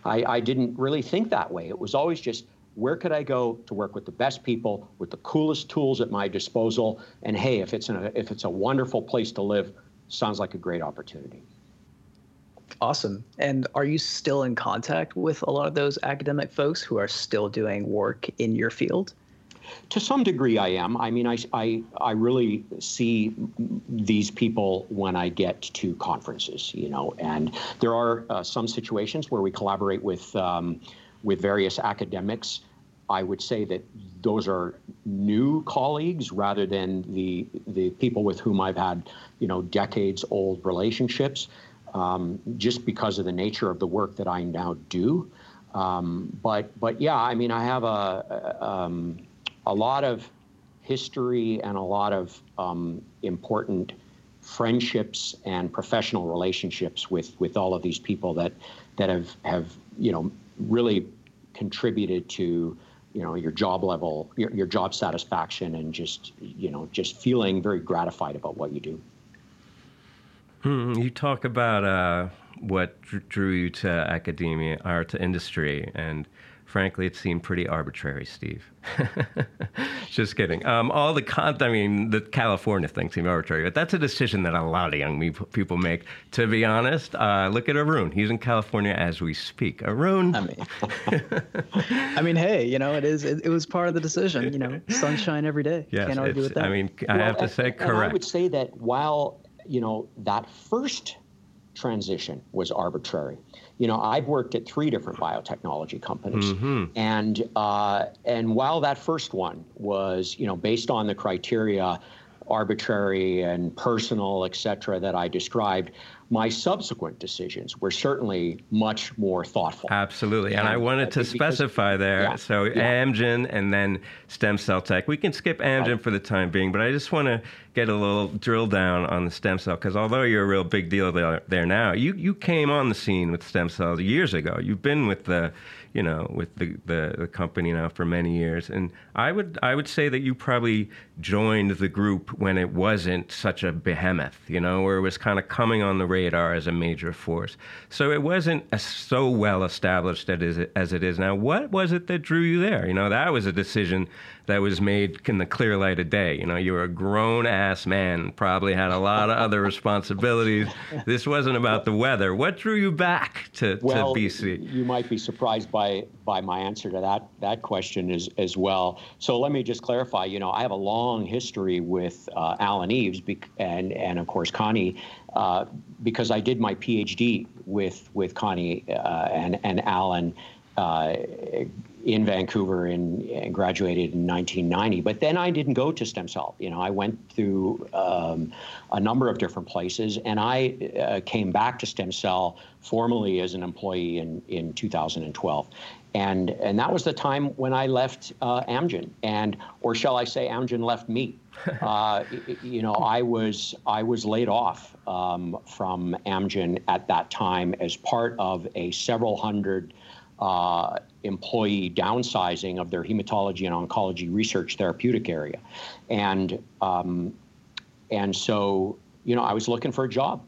I, I didn't really think that way. It was always just where could I go to work with the best people, with the coolest tools at my disposal, and hey, if it's an if it's a wonderful place to live, sounds like a great opportunity. Awesome. And are you still in contact with a lot of those academic folks who are still doing work in your field? To some degree, I am. I mean, I, I, I really see these people when I get to conferences, you know, and there are uh, some situations where we collaborate with, um, with various academics. I would say that those are new colleagues rather than the, the people with whom I've had, you know, decades old relationships, um, just because of the nature of the work that I now do. Um, but, but yeah, I mean, I have a, um, a lot of history and a lot of um, important friendships and professional relationships with with all of these people that that have have you know really contributed to you know your job level, your, your job satisfaction, and just you know just feeling very gratified about what you do. Hmm, you talk about uh, what drew you to academia or to industry, and frankly, it seemed pretty arbitrary, Steve. Just kidding. Um, all the con- I mean, the California thing seemed arbitrary, but that's a decision that a lot of young me- people make. To be honest, uh, look at Arun. He's in California as we speak. Arun. I mean, I mean hey, you know, it is. It, it was part of the decision. You know, sunshine every day. Yes, can't argue with that. I mean, I well, have to say, and, correct. And I would say that while you know that first transition was arbitrary. You know, I've worked at three different biotechnology companies, mm-hmm. and uh, and while that first one was, you know, based on the criteria, arbitrary and personal, et cetera, that I described, my subsequent decisions were certainly much more thoughtful. Absolutely, and, and I wanted to because, specify there. Yeah, so yeah. Amgen and then Stem Cell Tech. We can skip Amgen right. for the time being, but I just want to get a little drill down on the stem cell, because although you're a real big deal there, there now, you, you came on the scene with stem cells years ago. You've been with the, you know, with the, the, the company now for many years, and I would I would say that you probably joined the group when it wasn't such a behemoth, you know, where it was kind of coming on the radar as a major force. So it wasn't a, so well established that is, as it is now. What was it that drew you there? You know, that was a decision that was made in the clear light of day. You know, you were a grown-ass man, probably had a lot of other responsibilities. This wasn't about the weather. What drew you back to, well, to B C? You might be surprised by by my answer to that that question as, as well. So let me just clarify. You know, I have a long history with uh, Alan Eaves and, and, of course, Connie, uh, because I did my PhD with with Connie uh, and, and Alan uh, in Vancouver and, and graduated in nineteen ninety. But then I didn't go to Stem Cell. You know, I went through um, a number of different places, and I uh, came back to Stem Cell formally as an employee in, in two thousand twelve. And, and that was the time when I left uh, Amgen, and, or shall I say, Amgen left me. Uh, you know, I was I was laid off um, from Amgen at that time as part of a several hundred uh, employee downsizing of their hematology and oncology research therapeutic area, and um, and so you know I was looking for a job.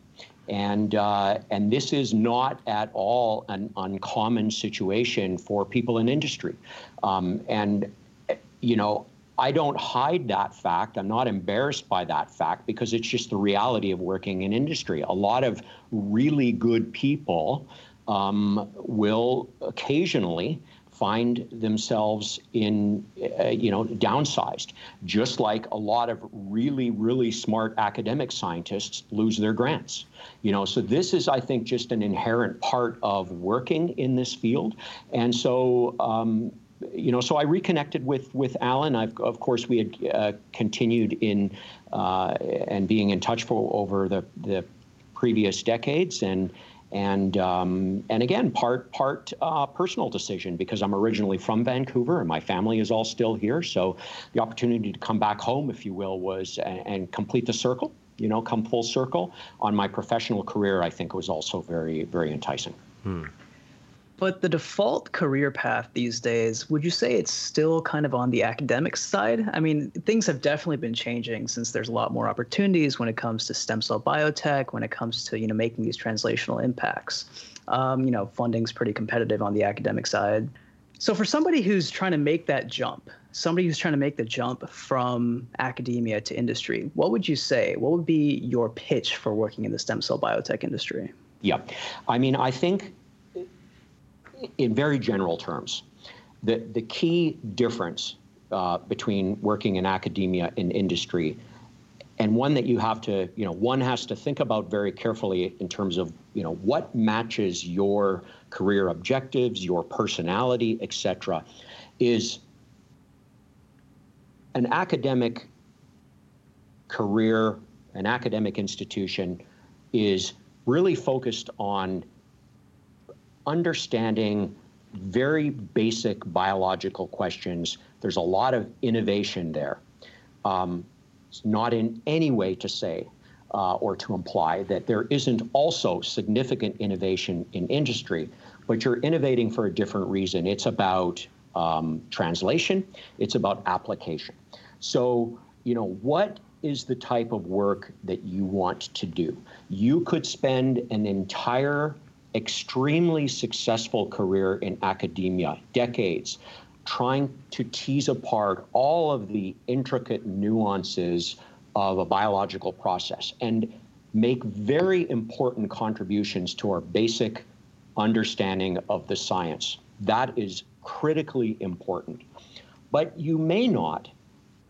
And uh, and this is not at all an uncommon situation for people in industry. Um, and, you know, I don't hide that fact. I'm not embarrassed by that fact because it's just the reality of working in industry. A lot of really good people um, will occasionally find themselves in, uh, you know, downsized, just like a lot of really, really smart academic scientists lose their grants. You know, so this is, I think, just an inherent part of working in this field. And so, um, you know, so I reconnected with with Alan. I've, of course, we had uh, continued in uh, and being in touch for over the, the previous decades. And And um, and again, part part uh, personal decision because I'm originally from Vancouver and my family is all still here. So the opportunity to come back home, if you will, was and, and complete the circle, you know, come full circle on my professional career, I think was also very, very enticing. Hmm. But the default career path these days, would you say it's still kind of on the academic side? I mean, things have definitely been changing since there's a lot more opportunities when it comes to stem cell biotech, when it comes to, you know, making these translational impacts. Um, you know, funding's pretty competitive on the academic side. So for somebody who's trying to make that jump, somebody who's trying to make the jump from academia to industry, what would you say? What would be your pitch for working in the stem cell biotech industry? Yeah, I mean, I think in very general terms, the, the key difference uh, between working in academia and industry, and one that you have to, you know, one has to think about very carefully in terms of, you know, what matches your career objectives, your personality, et cetera, is an academic career, an academic institution is really focused on understanding very basic biological questions. There's a lot of innovation there. Um, it's not in any way to say uh, or to imply that there isn't also significant innovation in industry, but you're innovating for a different reason. It's about um, translation. It's about application. So, you know, what is the type of work that you want to do? You could spend an entire extremely successful career in academia, decades, trying to tease apart all of the intricate nuances of a biological process and make very important contributions to our basic understanding of the science. That is critically important. But you may not,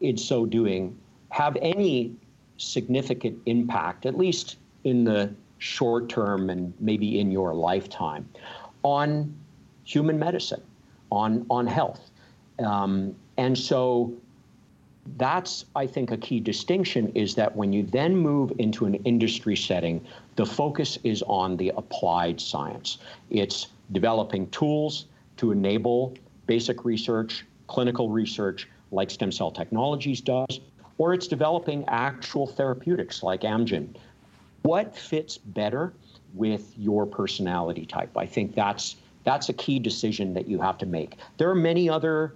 in so doing, have any significant impact, at least in the short term and maybe in your lifetime, on human medicine, on, on health. Um, and so that's, I think, a key distinction is that when you then move into an industry setting, the focus is on the applied science. It's developing tools to enable basic research, clinical research, like Stem Cell Technologies does, or it's developing actual therapeutics like Amgen. What fits better with your personality type? I think that's that's a key decision that you have to make. There are many other,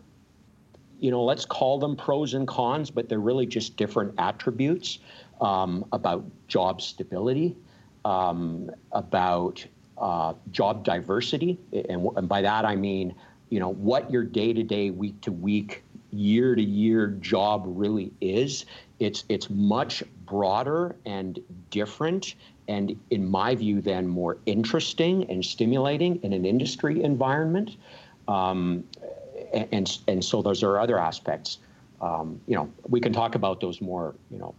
you know, let's call them pros and cons, but they're really just different attributes um, about job stability, um, about uh, job diversity. And, and by that, I mean, you know, what your day-to-day, week-to-week year-to-year job really is. It's it's much broader and different, and in my view, then more interesting and stimulating in an industry environment. Um, and and so those are other aspects. Um, you know, we can talk about those more. You know.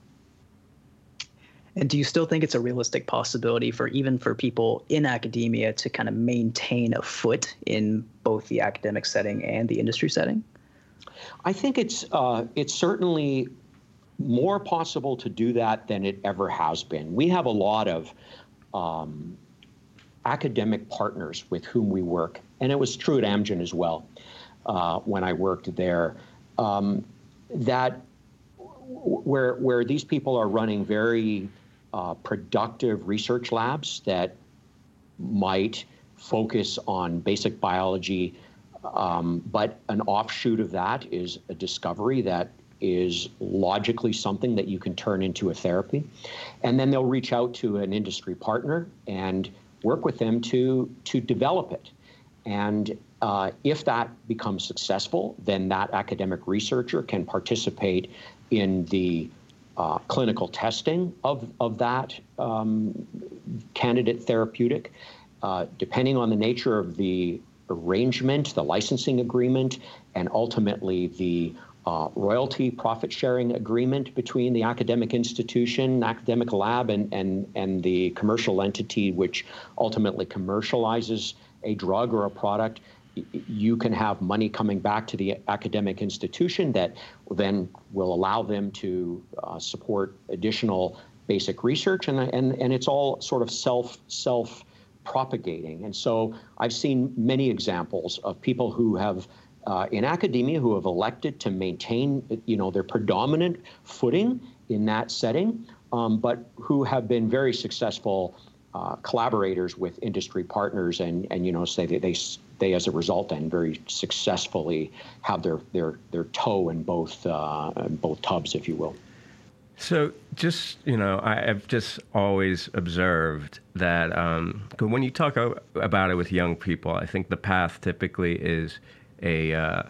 And do you still think it's a realistic possibility for even for people in academia to kind of maintain a foot in both the academic setting and the industry setting? I think it's uh, it's certainly more possible to do that than it ever has been. We have a lot of um, academic partners with whom we work, and it was true at Amgen as well uh, when I worked there. Um, that where where these people are running very uh, productive research labs that might focus on basic biology. Um, but an offshoot of that is a discovery that is logically something that you can turn into a therapy. And then they'll reach out to an industry partner and work with them to, to develop it. And uh, if that becomes successful, then that academic researcher can participate in the uh, clinical testing of, of that um, candidate therapeutic, uh, depending on the nature of the arrangement, the licensing agreement, and ultimately the uh, royalty profit-sharing agreement between the academic institution, academic lab, and, and, and the commercial entity which ultimately commercializes a drug or a product. You can have money coming back to the academic institution that then will allow them to uh, support additional basic research, and, and, and it's all sort of self, self, propagating. And so I've seen many examples of people who have, uh, in academia, who have elected to maintain, you know, their predominant footing in that setting, um, but who have been very successful uh, collaborators with industry partners, and, and you know, say that they, they as a result then very successfully have their their their toe in both uh, in both tubs, if you will. So just, you know, I, I've just always observed that um, when you talk about it with young people, I think the path typically is a, uh,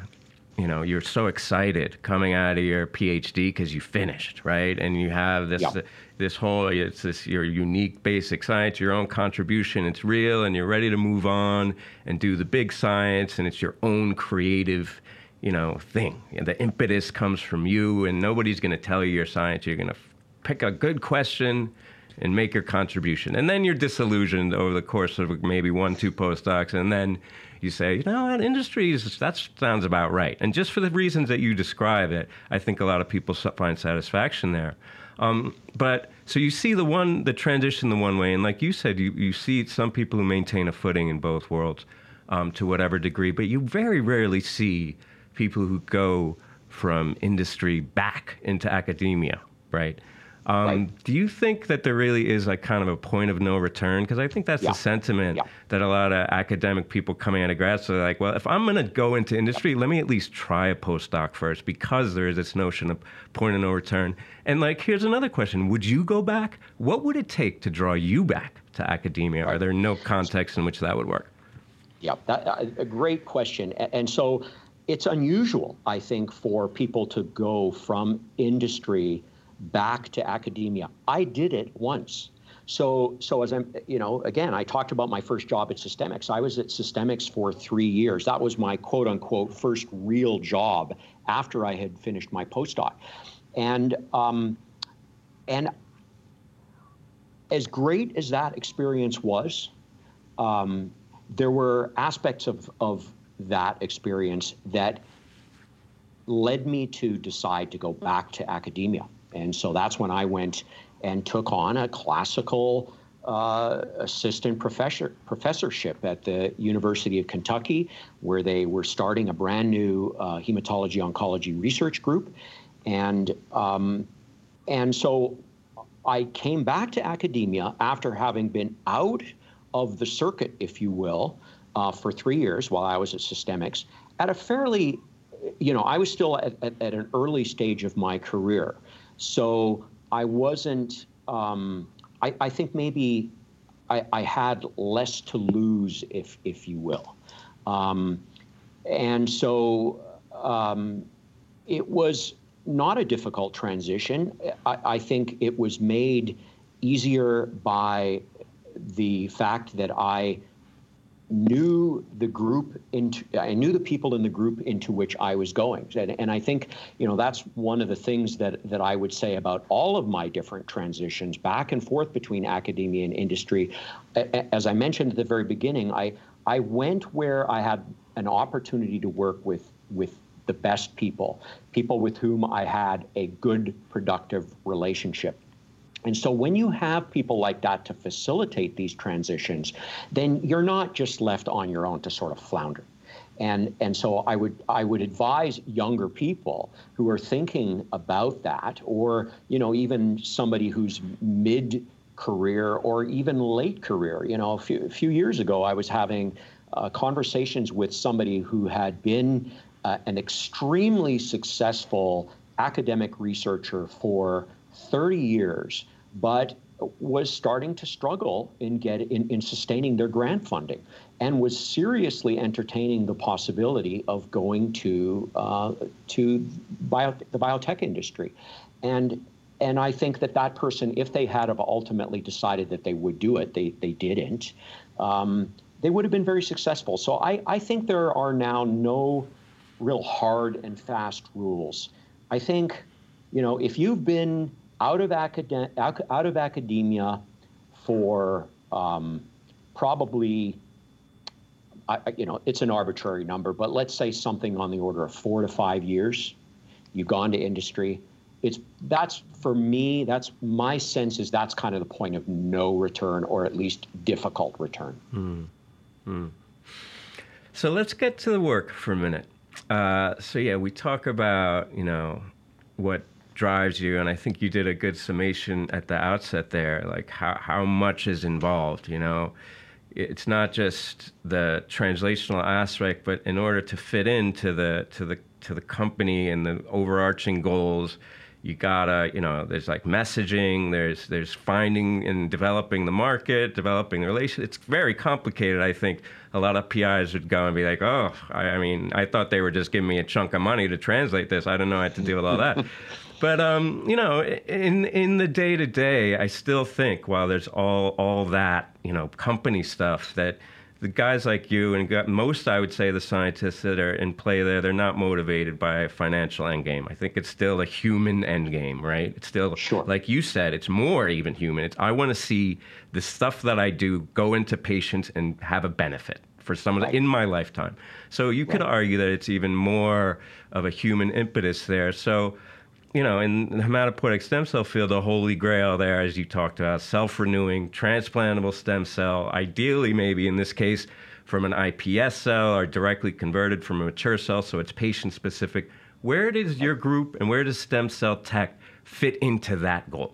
you know, you're so excited coming out of your PhD because you finished, right? And you have this, yeah. this whole, it's this, your unique basic science, your own contribution, it's real, and you're ready to move on and do the big science, and it's your own creative you know, thing. The impetus comes from you, and nobody's going to tell you your science. You're going to pick a good question and make your contribution. And then you're disillusioned over the course of maybe one, two postdocs, and then you say, you know, industry, that sounds about right. And just for the reasons that you describe it, I think a lot of people find satisfaction there. Um, but so you see the one, the transition the one way, and like you said, you, you see some people who maintain a footing in both worlds um, to whatever degree, but you very rarely see people who go from industry back into academia, right? Um, right? Do you think that there really is like kind of a point of no return? Because I think that's yeah. the sentiment yeah. that a lot of academic people coming out of grad school are like, well, if I'm going to go into industry, yeah. let me at least try a postdoc first, because there is this notion of point of no return. And like, here's another question. Would you go back? What would it take to draw you back to academia? Right. Are there no contexts in which that would work? Yeah, that, uh, a great question. And, and so, it's unusual, I think, for people to go from industry back to academia. I did it once. So, so as I'm, you know, again, I talked about my first job at Systemix. I was at Systemix for three years. That was my quote unquote first real job after I had finished my postdoc. And, um, and as great as that experience was, um, there were aspects of, of, that experience that led me to decide to go back to academia. And so that's when I went and took on a classical uh, assistant professor professorship at the University of Kentucky, where they were starting a brand new uh, hematology oncology research group. And, um, and so I came back to academia after having been out of the circuit, if you will, Uh, for three years while I was at Systemix, at a fairly, you know, I was still at, at, at an early stage of my career. So I wasn't, um, I, I think maybe I, I had less to lose, if if you will. Um, and so, um, it was not a difficult transition. I, I think it was made easier by the fact that I knew the group into, I knew the people in the group into which I was going. And, and I think, you know, that's one of the things that, that I would say about all of my different transitions back and forth between academia and industry. As I mentioned at the very beginning, I, I went where I had an opportunity to work with, with the best people, people with whom I had a good, productive relationship. And so when you have people like that to facilitate these transitions, then you're not just left on your own to sort of flounder. And and so I would I would advise younger people who are thinking about that, or, you know, even somebody who's mid-career or even late career. You know, a few, a few years ago, I was having uh, conversations with somebody who had been uh, an extremely successful academic researcher for thirty years, but was starting to struggle in get in, in sustaining their grant funding, and was seriously entertaining the possibility of going to uh, to bio, the biotech industry. And and I think that that person, if they had have ultimately decided that they would do it, they they didn't, um, they would have been very successful. So I, I think there are now no real hard and fast rules. I think, you know, if you've been out of, acad- out of academia for um, probably, I, you know, it's an arbitrary number, but let's say something on the order of four to five years, you've gone to industry. It's that's for me, that's my sense is that's kind of the point of no return, or at least difficult return. Mm. Mm. So let's get to the work for a minute. Uh, so yeah, we talk about, you know, what drives you, and I think you did a good summation at the outset there, like how, how much is involved. You know, it's not just the translational aspect, but in order to fit into the to the to the company and the overarching goals, you gotta, you know, there's like messaging, there's there's finding and developing the market, developing the relation. It's very complicated. I think a lot of P Is would go and be like, oh, I, I mean, I thought they were just giving me a chunk of money to translate this. I don't know how to deal with all that. But, um, you know, in in the day to day, I still think while there's all all that, you know, company stuff, that the guys like you and most, I would say, the scientists that are in play there, they're not motivated by a financial endgame. I think it's still a human endgame, right? It's still, sure, like you said, it's more even human. It's, I want to see the stuff that I do go into patients and have a benefit for someone, right, in my lifetime. So you could, right, argue that it's even more of a human impetus there. So, you know, in the hematopoietic stem cell field, the holy grail there, as you talked about, self-renewing, transplantable stem cell, ideally maybe in this case from an I P S cell or directly converted from a mature cell, so it's patient-specific. Where does your group and where does Stem Cell Tech fit into that goal?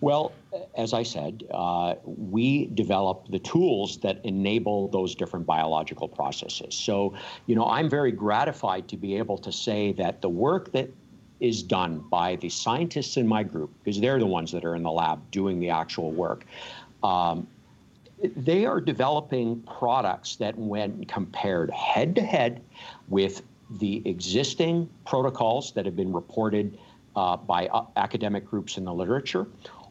Well, as I said, uh, we develop the tools that enable those different biological processes. So, you know, I'm very gratified to be able to say that the work that is done by the scientists in my group, because they're the ones that are in the lab doing the actual work. Um, they are developing products that, when compared head-to-head with the existing protocols that have been reported uh, by uh, academic groups in the literature,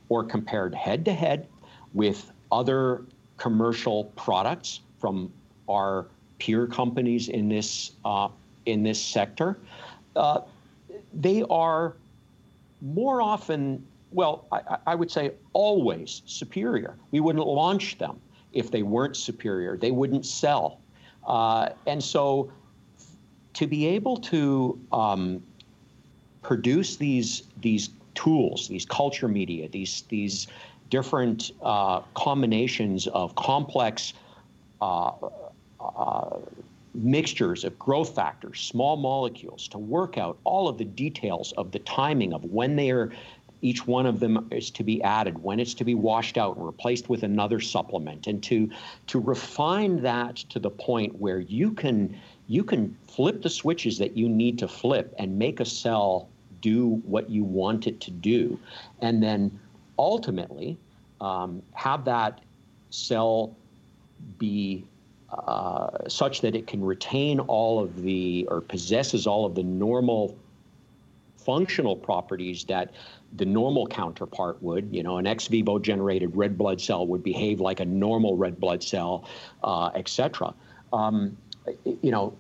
or compared head-to-head with other commercial products from our peer companies in this, uh, in this sector, uh, they are more often, well, I, I would say always superior. We wouldn't launch them if they weren't superior. They wouldn't sell. Uh, and so to be able to um, produce these these tools, these culture media, these, these different uh, combinations of complex uh, uh, mixtures of growth factors, small molecules, to work out all of the details of the timing of when they are, each one of them is to be added, when it's to be washed out and replaced with another supplement, and to to refine that to the point where you can you can flip the switches that you need to flip and make a cell do what you want it to do, and then ultimately um, have that cell be uh, such that it can retain all of the, or possesses all of the normal functional properties that the normal counterpart would. You know, an ex vivo generated red blood cell would behave like a normal red blood cell, uh, et cetera. Um, you know,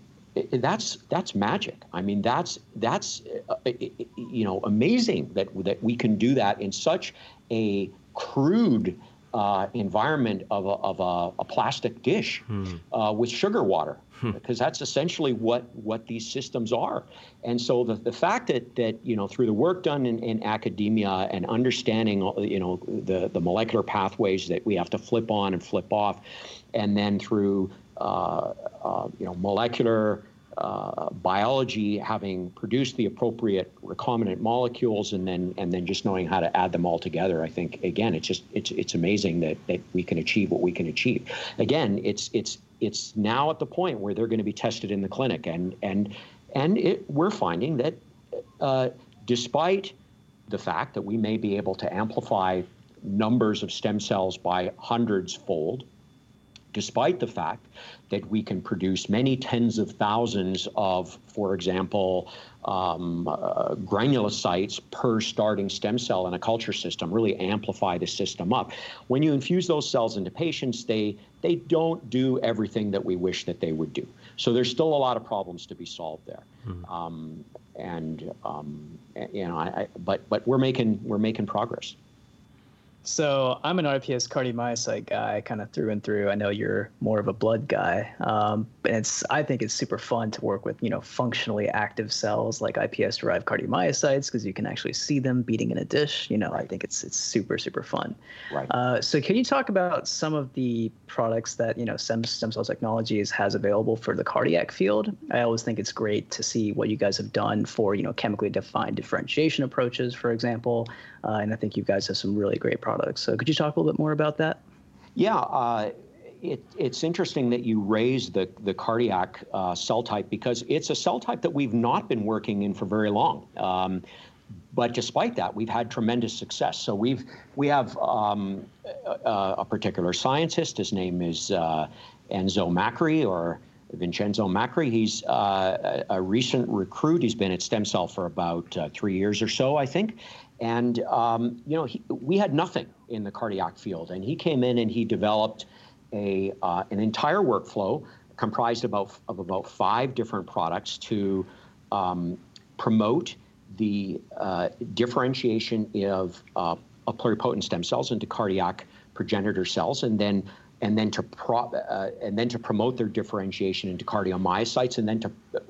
that's that's magic. I mean, that's that's uh, you know, amazing that that we can do that in such a crude uh, environment of a, of a, a plastic dish hmm. uh, with sugar water, hmm. because that's essentially what what these systems are. And so the the fact that that you know, through the work done in, in academia and understanding you know the the molecular pathways that we have to flip on and flip off, and then through Uh, uh, you know, molecular uh, biology having produced the appropriate recombinant molecules, and then and then just knowing how to add them all together. I think again, it's just it's it's amazing that that we can achieve what we can achieve. Again, it's it's it's now at the point where they're going to be tested in the clinic, and and and it, we're finding that uh, despite the fact that we may be able to amplify numbers of stem cells by hundreds fold, despite the fact that we can produce many tens of thousands of, for example, um, uh, granulocytes per starting stem cell in a culture system, really amplify the system up. When you infuse those cells into patients, they they don't do everything that we wish that they would do. So there's still a lot of problems to be solved there. Mm-hmm. Um, and um, you know, I, I, but but we're making we're making progress. So I'm an R P S cardiomyocyte guy, kind of through and through. I know you're more of a blood guy, um, and it's I think it's super fun to work with, you know, functionally active cells like I P S-derived cardiomyocytes, because you can actually see them beating in a dish. You know, I think it's it's super super fun. Right. Uh, so can you talk about some of the products that you know Stem Stem Cell Technologies has available for the cardiac field? I always think it's great to see what you guys have done for you know chemically defined differentiation approaches, for example, uh, and I think you guys have some really great products. Products. So could you talk a little bit more about that? Yeah, uh, it, it's interesting that you raised the, the cardiac uh, cell type, because it's a cell type that we've not been working in for very long. Um, but despite that, we've had tremendous success. So we've we have um, a, a particular scientist. His name is uh, Enzo Macri, or Vincenzo Macri. He's uh, a, a recent recruit. He's been at Stem Cell for about uh, three years or so, I think. And, um, you know, he, we had nothing in the cardiac field. And he came in and he developed a uh, an entire workflow comprised about, of about five different products to um, promote the uh, differentiation of, uh, of pluripotent stem cells into cardiac progenitor cells, and then and then to pro, uh, and then to promote their differentiation into cardiomyocytes, and then to,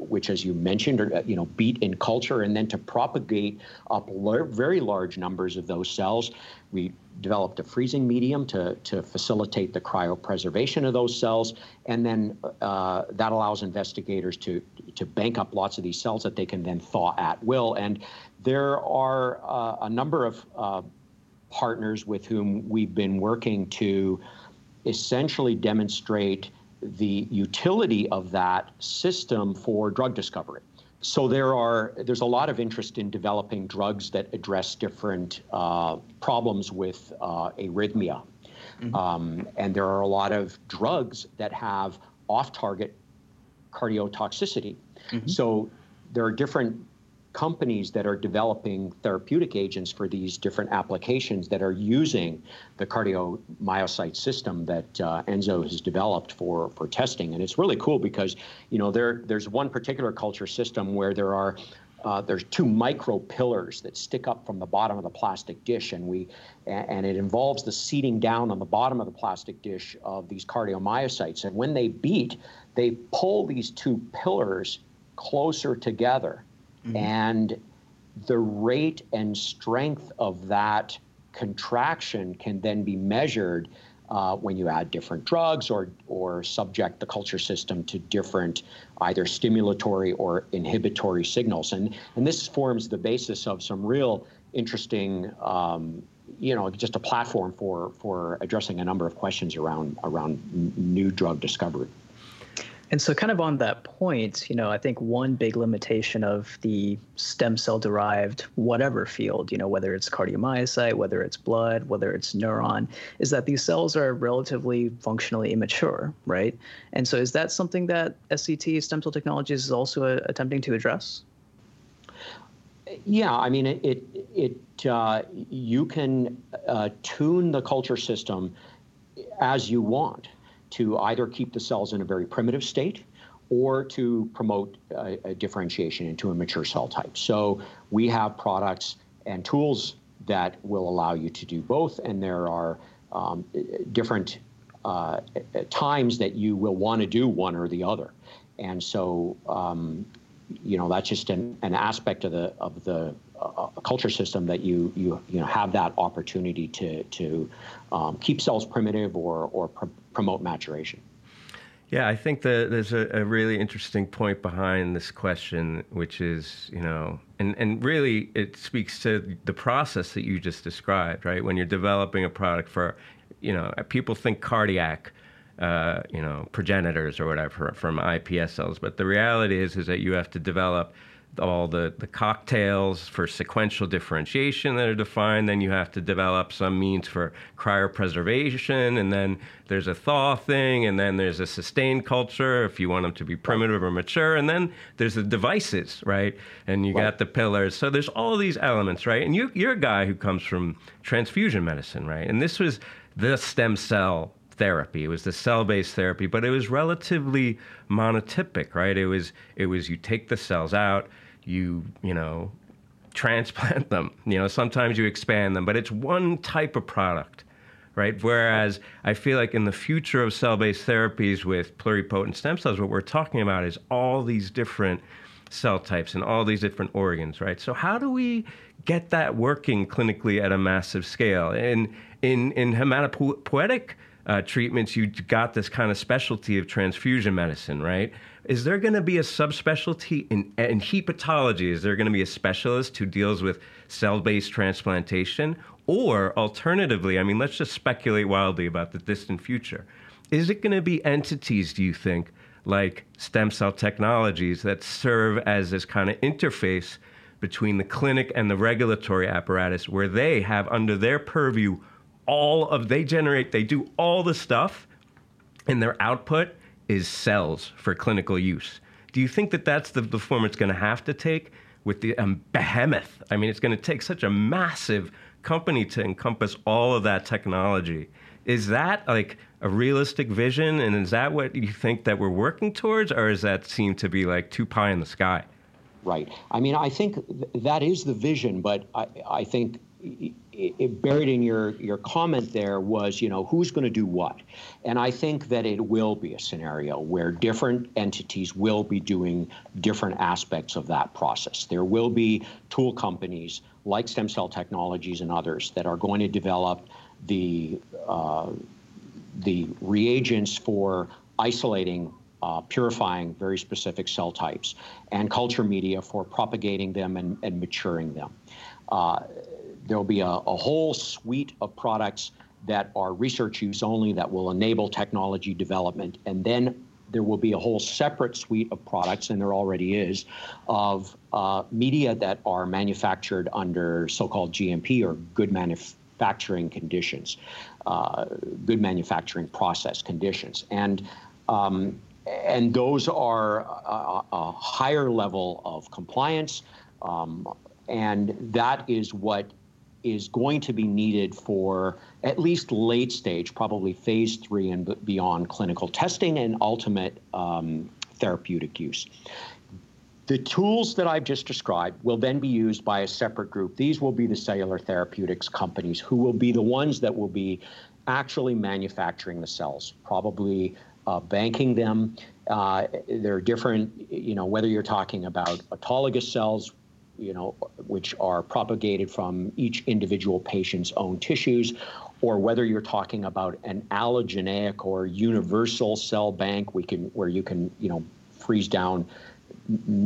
which as you mentioned, are, you know, beat in culture, and then to propagate up lar- very large numbers of those cells. We developed a freezing medium to to facilitate the cryopreservation of those cells, and then uh, that allows investigators to to bank up lots of these cells that they can then thaw at will. And there are uh, a number of uh, partners with whom we've been working to essentially demonstrate the utility of that system for drug discovery. So there are there's a lot of interest in developing drugs that address different uh, problems with uh, arrhythmia. Mm-hmm. Um, and there are a lot of drugs that have off-target cardiotoxicity. Mm-hmm. So there are different companies that are developing therapeutic agents for these different applications that are using the cardiomyocyte system that uh, Enzo has developed for, for testing. And it's really cool because, you know, there there's one particular culture system where there are uh, there's two micro pillars that stick up from the bottom of the plastic dish, and we and it involves the seating down on the bottom of the plastic dish of these cardiomyocytes. And when they beat, they pull these two pillars closer together. Mm-hmm. And the rate and strength of that contraction can then be measured uh, when you add different drugs or or subject the culture system to different either stimulatory or inhibitory signals. And and this forms the basis of some real interesting, um, you know, just a platform for for addressing a number of questions around around new drug discovery. And so kind of on that point, you know, I think one big limitation of the stem cell-derived whatever field, you know, whether it's cardiomyocyte, whether it's blood, whether it's neuron, is that these cells are relatively functionally immature, right? And so is that something that S C T, Stem Cell Technologies, is also uh, attempting to address? Yeah, I mean, it, it, it uh, you can uh, tune the culture system as you want, to either keep the cells in a very primitive state or to promote uh, a differentiation into a mature cell type. So we have products and tools that will allow you to do both, and there are um, different uh, times that you will want to do one or the other. And so, um, you know, that's just an, an aspect of the of the uh, culture system that you you you know have that opportunity to to um, keep cells primitive or or pr- promote maturation. Yeah, I think that there's a, a really interesting point behind this question, which is, you know, and and really it speaks to the process that you just described, right? When you're developing a product for, you know, people think cardiac. Uh, you know, progenitors or whatever from iPS cells. But the reality is, is that you have to develop all the, the cocktails for sequential differentiation that are defined. Then you have to develop some means for cryopreservation. And then there's a thaw thing. And then there's a sustained culture if you want them to be primitive or mature. And then there's the devices, right? And you got the pillars. So there's all these elements, right? And you, you're a guy who comes from transfusion medicine, right? And this was the stem cell therapy. It was the cell-based therapy, but it was relatively monotypic, right? It was it was you take the cells out, you you know, transplant them. You know, sometimes you expand them, but it's one type of product, right? Whereas I feel like in the future of cell-based therapies with pluripotent stem cells, what we're talking about is all these different cell types and all these different organs, right? So how do we get that working clinically at a massive scale? And in in hematopoietic Uh, treatments, you got this kind of specialty of transfusion medicine, right? Is there going to be a subspecialty in, in hepatology? Is there going to be a specialist who deals with cell-based transplantation? Or alternatively, I mean, let's just speculate wildly about the distant future. Is it going to be entities, do you think, like Stem Cell Technologies that serve as this kind of interface between the clinic and the regulatory apparatus where they have under their purview all of, they generate, they do all the stuff, and their output is cells for clinical use? Do you think that that's the, the form it's going to have to take with the um, behemoth? I mean, it's going to take such a massive company to encompass all of that technology. Is that like a realistic vision, and is that what you think that we're working towards, or does that seem to be like too pie in the sky? Right. I mean, I think th- that is the vision, but I, I think... It, it buried in your, your comment there was, you know, who's going to do what? And I think that it will be a scenario where different entities will be doing different aspects of that process. There will be tool companies like Stem Cell Technologies and others that are going to develop the, uh, the reagents for isolating, Uh, purifying very specific cell types, and culture media for propagating them and, and maturing them. Uh, there'll be a, a whole suite of products that are research use only that will enable technology development. And then there will be a whole separate suite of products, and there already is, of uh, media that are manufactured under so-called G M P or good manufacturing. manufacturing conditions, uh, good manufacturing process conditions. And um, and those are a, a higher level of compliance, um, and that is what is going to be needed for at least late stage, probably phase three and beyond clinical testing and ultimate um, therapeutic use. The tools that I've just described will then be used by a separate group. These will be the cellular therapeutics companies who will be the ones that will be actually manufacturing the cells, probably uh, banking them. Uh, there are different, you know, whether you're talking about autologous cells, you know, which are propagated from each individual patient's own tissues, or whether you're talking about an allogeneic or universal cell bank, we can, where you can, you know, freeze down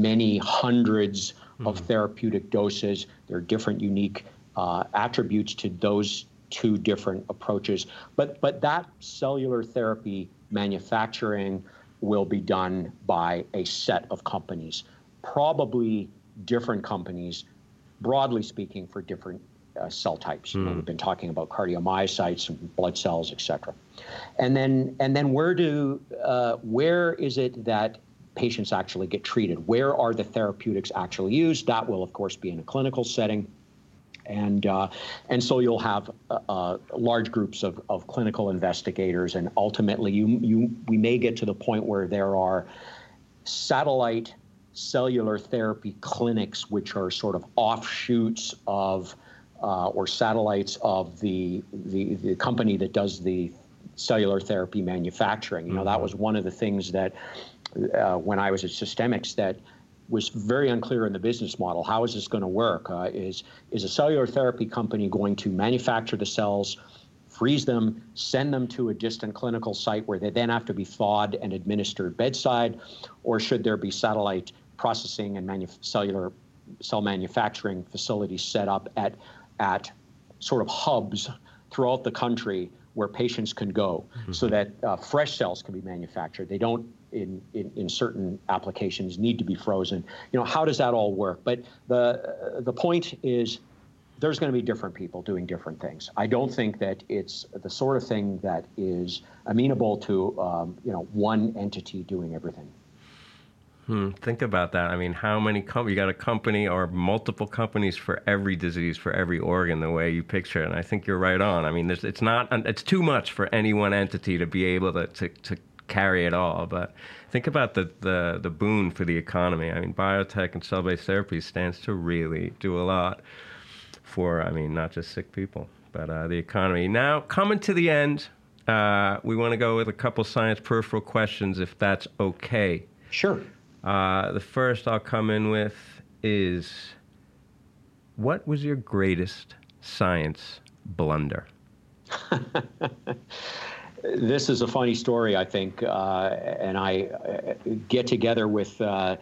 many hundreds of therapeutic doses. There are different unique uh, attributes to those two different approaches. But but that cellular therapy manufacturing will be done by a set of companies, probably different companies, broadly speaking, for different uh, cell types. Mm. You know, we've been talking about cardiomyocytes, and blood cells, et cetera. And then, and then where do, uh, where is it that patients actually get treated? Where are the therapeutics actually used? That will, of course, be in a clinical setting. And uh, and so you'll have uh, large groups of, of clinical investigators, and ultimately you you we may get to the point where there are satellite cellular therapy clinics, which are sort of offshoots of uh, or satellites of the, the the company that does the cellular therapy manufacturing. You know, mm-hmm. that was one of the things that uh, when I was at Systemix that was very unclear in the business model. How is this going to work? Uh, is is a cellular therapy company going to manufacture the cells, freeze them, send them to a distant clinical site where they then have to be thawed and administered bedside, or should there be satellite processing and manu- cellular cell manufacturing facilities set up at at sort of hubs throughout the country where patients can go, mm-hmm. so that uh, fresh cells can be manufactured? They don't, in, in, in certain applications, need to be frozen. You know, how does that all work? But the uh, the point is, there's going to be different people doing different things. I don't think that it's the sort of thing that is amenable to, um, you know, one entity doing everything. Hmm. Think about that. I mean, how many com- you got a company or multiple companies for every disease, for every organ, the way you picture it. And I think you're right on. I mean, there's, it's not, it's too much for any one entity to be able to, to, to carry it all. But think about the, the, the boon for the economy. I mean, biotech and cell-based therapy stands to really do a lot for, I mean, not just sick people, but uh, the economy. Now, coming to the end, uh, we want to go with a couple science peripheral questions, if that's okay. Sure. Uh, the first I'll come in with is, what was your greatest science blunder? This is a funny story, I think, uh, and I uh, get together with uh,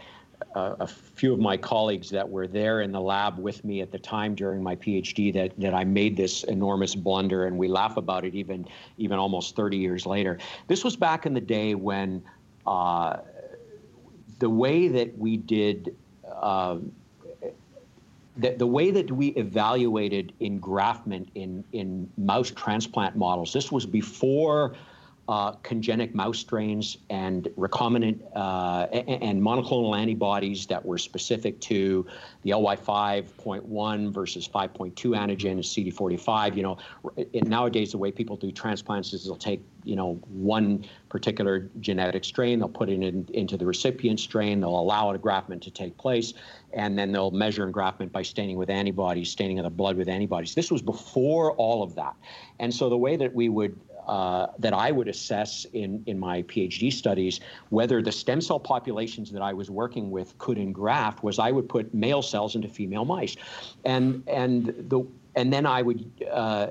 Uh, a few of my colleagues that were there in the lab with me at the time during my PhD that, that I made this enormous blunder, and we laugh about it even even almost thirty years later. This was back in the day when uh, the way that we did, uh, the, the way that we evaluated engraftment in, in mouse transplant models, this was before Uh, congenic mouse strains and recombinant uh, and, and monoclonal antibodies that were specific to the L Y five point one versus five point two antigen and C D forty-five. You know, it, nowadays the way people do transplants is they'll take, you know, one particular genetic strain, they'll put it in, into the recipient strain, they'll allow engraftment to take place, and then they'll measure engraftment by staining with antibodies, staining of the blood with antibodies. This was before all of that. And so the way that we would Uh, that I would assess in, in my PhD studies whether the stem cell populations that I was working with could engraft was I would put male cells into female mice, and and the and then I would uh,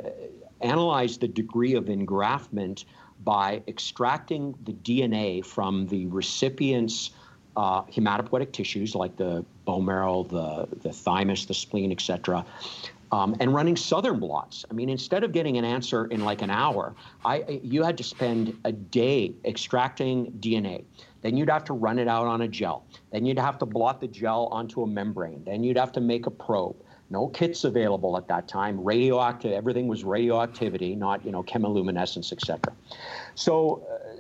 analyze the degree of engraftment by extracting the D N A from the recipient's uh, hematopoietic tissues like the bone marrow, the the thymus, the spleen, et cetera. Um, and running Southern blots. I mean, instead of getting an answer in like an hour, I you had to spend a day extracting D N A. Then you'd have to run it out on a gel. Then you'd have to blot the gel onto a membrane. Then you'd have to make a probe. No kits available at that time. Radioactive, everything was radioactivity, not, you know, chemiluminescence, et cetera. So,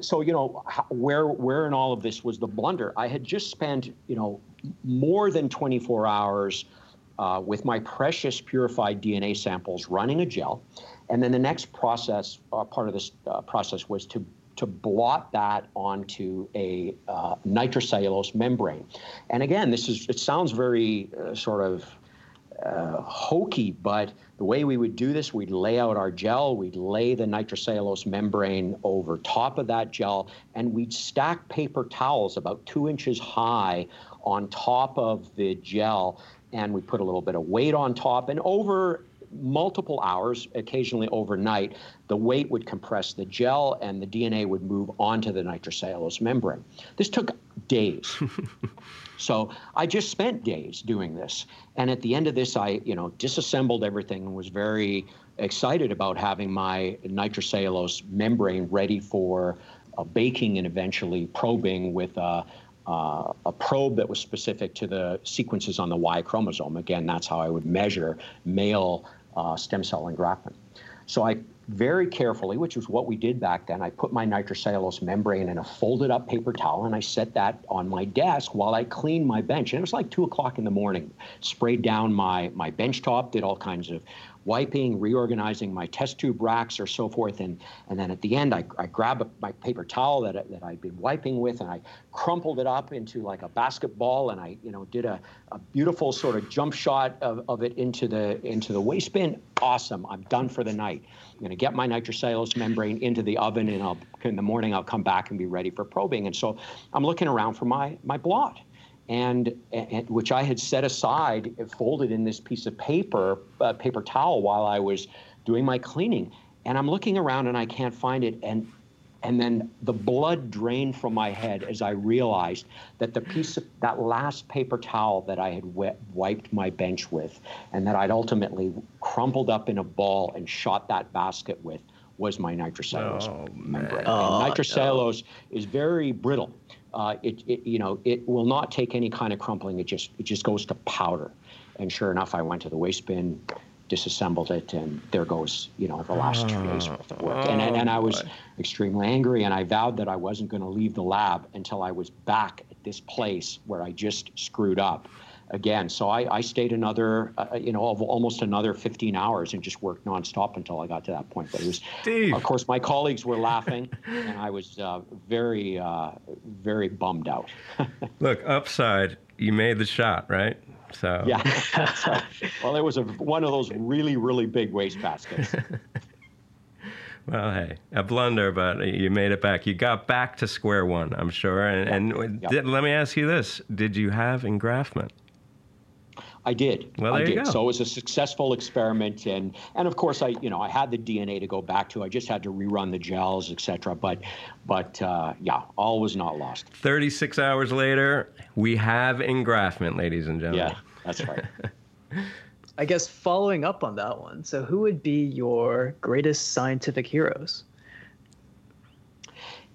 so you know, where where in all of this was the blunder? I had just spent, you know, more than twenty-four hours Uh, with my precious purified D N A samples running a gel. And then the next process, uh, part of this uh, process was to, to blot that onto a uh, nitrocellulose membrane. And again, this is, it sounds very uh, sort of uh, hokey, but the way we would do this, we'd lay out our gel, we'd lay the nitrocellulose membrane over top of that gel, and we'd stack paper towels about two inches high on top of the gel. And we put a little bit of weight on top, and over multiple hours, occasionally overnight, the weight would compress the gel and the D N A would move onto the nitrocellulose membrane. This took days. So I just spent days doing this. And at the end of this, I, you know, disassembled everything and was very excited about having my nitrocellulose membrane ready for uh, baking and eventually probing with uh, uh, a probe that was specific to the sequences on the Y chromosome. Again, that's how I would measure male uh, stem cell engraftment. So I very carefully, which was what we did back then, I put my nitrocellulose membrane in a folded up paper towel and I set that on my desk while I cleaned my bench. And it was like two o'clock in the morning. Sprayed down my, my bench top, did all kinds of wiping, reorganizing my test tube racks or so forth. And, and then at the end, I, I grabbed a, my paper towel that, I, that I'd been wiping with and I crumpled it up into like a basketball. And I, you know, did a, a beautiful sort of jump shot of, of it into the, into the waste bin. Awesome. I'm done for the night. I'm going to get my nitrocellulose membrane into the oven, and I'll, in the morning I'll come back and be ready for probing. And so I'm looking around for my, my blot, and, and which I had set aside, folded in this piece of paper, uh, paper towel while I was doing my cleaning. And I'm looking around and I can't find it. And, and then the blood drained from my head as I realized that the piece of that last paper towel that I had wet, wiped my bench with, and that I'd ultimately crumpled up in a ball and shot that basket with, was my nitrocellulose oh, membrane. Oh, nitrocellulose no. is very brittle. Uh, it, it, you know, it will not take any kind of crumpling. It just, it just goes to powder. And sure enough, I went to the waste bin, disassembled it, and there goes, you know, the last two days worth of work. And, and, and I was extremely angry, and I vowed that I wasn't going to leave the lab until I was back at this place where I just screwed up again. So I, I stayed another, uh, you know, almost another fifteen hours and just worked nonstop until I got to that point. But it was, Steve. Of course, my colleagues were laughing, and I was uh, very, uh, very bummed out. Look, upside, you made the shot, right? So yeah, that's right. Well, it was a, one of those really, really big waste baskets. Well, hey, a blunder, but you made it back. You got back to square one, I'm sure. And, yeah. and yeah. Did, let me ask you this: did you have engraftment? I did. Well, there I did. You go. So it was a successful experiment, and and of course I, you know, I had the D N A to go back to. I just had to rerun the gels, et cetera. But, but uh, yeah, all was not lost. Thirty-six hours later, we have engraftment, ladies and gentlemen. Yeah, that's right. I guess following up on that one, so who would be your greatest scientific heroes?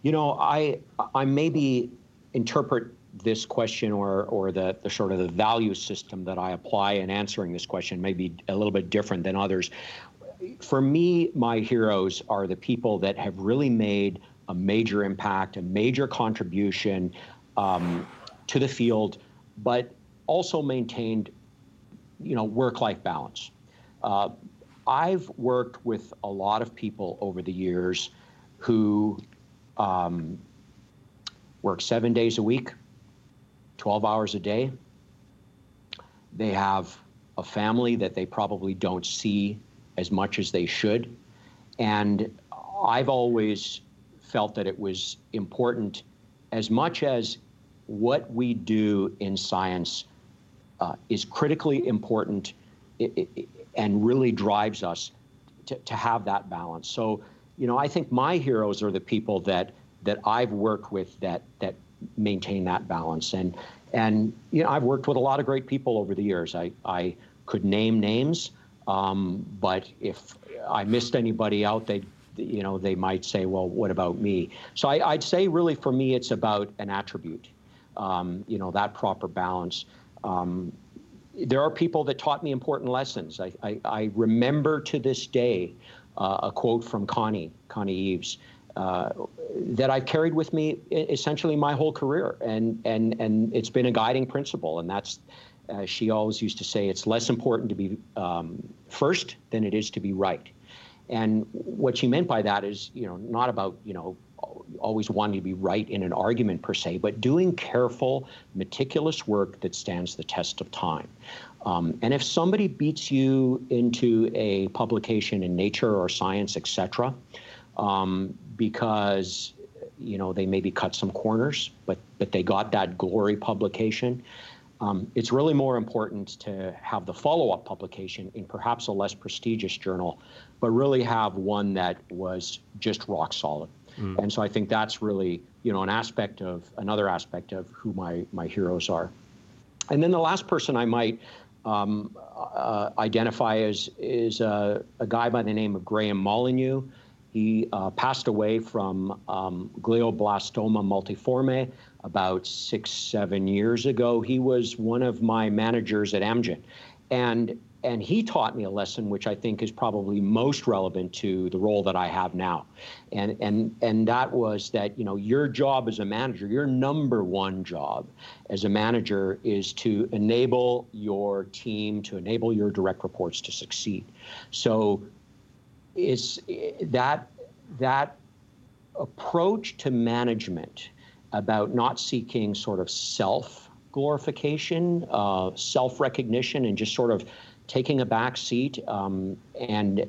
You know, I I maybe interpret this question, or or the, the sort of the value system that I apply in answering this question may be a little bit different than others. For me, my heroes are the people that have really made a major impact, a major contribution um, to the field, but also maintained, you know, work-life balance. Uh, I've worked with a lot of people over the years who um, work seven days a week, twelve hours a day. They have a family that they probably don't see as much as they should. And I've always felt that it was important, as much as what we do in science uh, is critically important it, it, it, and really drives us to, to have that balance. So, you know, I think my heroes are the people that that I've worked with that that maintain that balance. And, and you know, I've worked with a lot of great people over the years. I, I could name names, um, but if I missed anybody out, they, you know, they might say, well, what about me? So I, I'd say really for me, it's about an attribute, um, you know, that proper balance. Um, there are people that taught me important lessons. I, I, I remember to this day uh, a quote from Connie, Connie Eaves, Uh, that I've carried with me essentially my whole career, and and and it's been a guiding principle. And that's, uh, she always used to say, it's less important to be um, first than it is to be right. And what she meant by that is, you know, not about, you know, always wanting to be right in an argument per se, but doing careful, meticulous work that stands the test of time. Um, and if somebody beats you into a publication in Nature or Science, et cetera, um, because, you know, they maybe cut some corners, but but they got that glory publication. Um, it's really more important to have the follow-up publication in perhaps a less prestigious journal, but really have one that was just rock solid. Mm. And so I think that's really, you know, an aspect of, another aspect of who my, my heroes are. And then the last person I might um, uh, identify as, is uh, a guy by the name of Graham Molyneux. He uh, passed away from um, glioblastoma multiforme about six, seven years ago. He was one of my managers at Amgen. And, and he taught me a lesson which I think is probably most relevant to the role that I have now. And, and, and that was that, you know, your job as a manager, your number one job as a manager is to enable your team, to enable your direct reports to succeed. So it's that, that approach to management about not seeking sort of self-glorification, uh, self-recognition, and just sort of taking a back seat um, and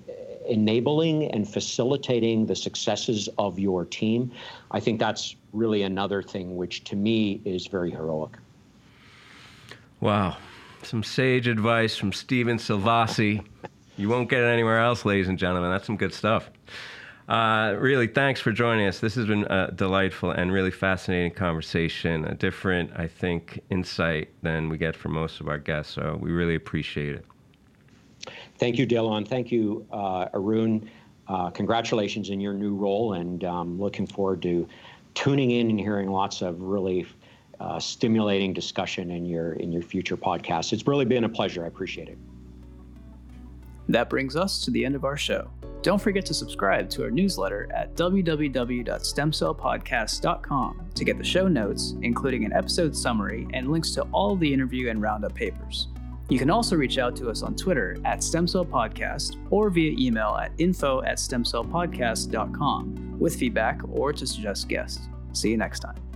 enabling and facilitating the successes of your team. I think that's really another thing which to me is very heroic. Wow. Some sage advice from Steven Szilvassy. You won't get it anywhere else, ladies and gentlemen. That's some good stuff. Uh, really, thanks for joining us. This has been a delightful and really fascinating conversation, a different, I think, insight than we get from most of our guests. So we really appreciate it. Thank you, Daylon. Thank you, uh, Arun. Uh, congratulations in your new role, and um, looking forward to tuning in and hearing lots of really uh, stimulating discussion in your, in your future podcasts. It's really been a pleasure. I appreciate it. That brings us to the end of our show. Don't forget to subscribe to our newsletter at w w w dot stem cell podcast dot com to get the show notes, including an episode summary and links to all the interview and roundup papers. You can also reach out to us on Twitter at Stem Cell Podcast or via email at info at stem cell podcast dot com with feedback or to suggest guests. See you next time.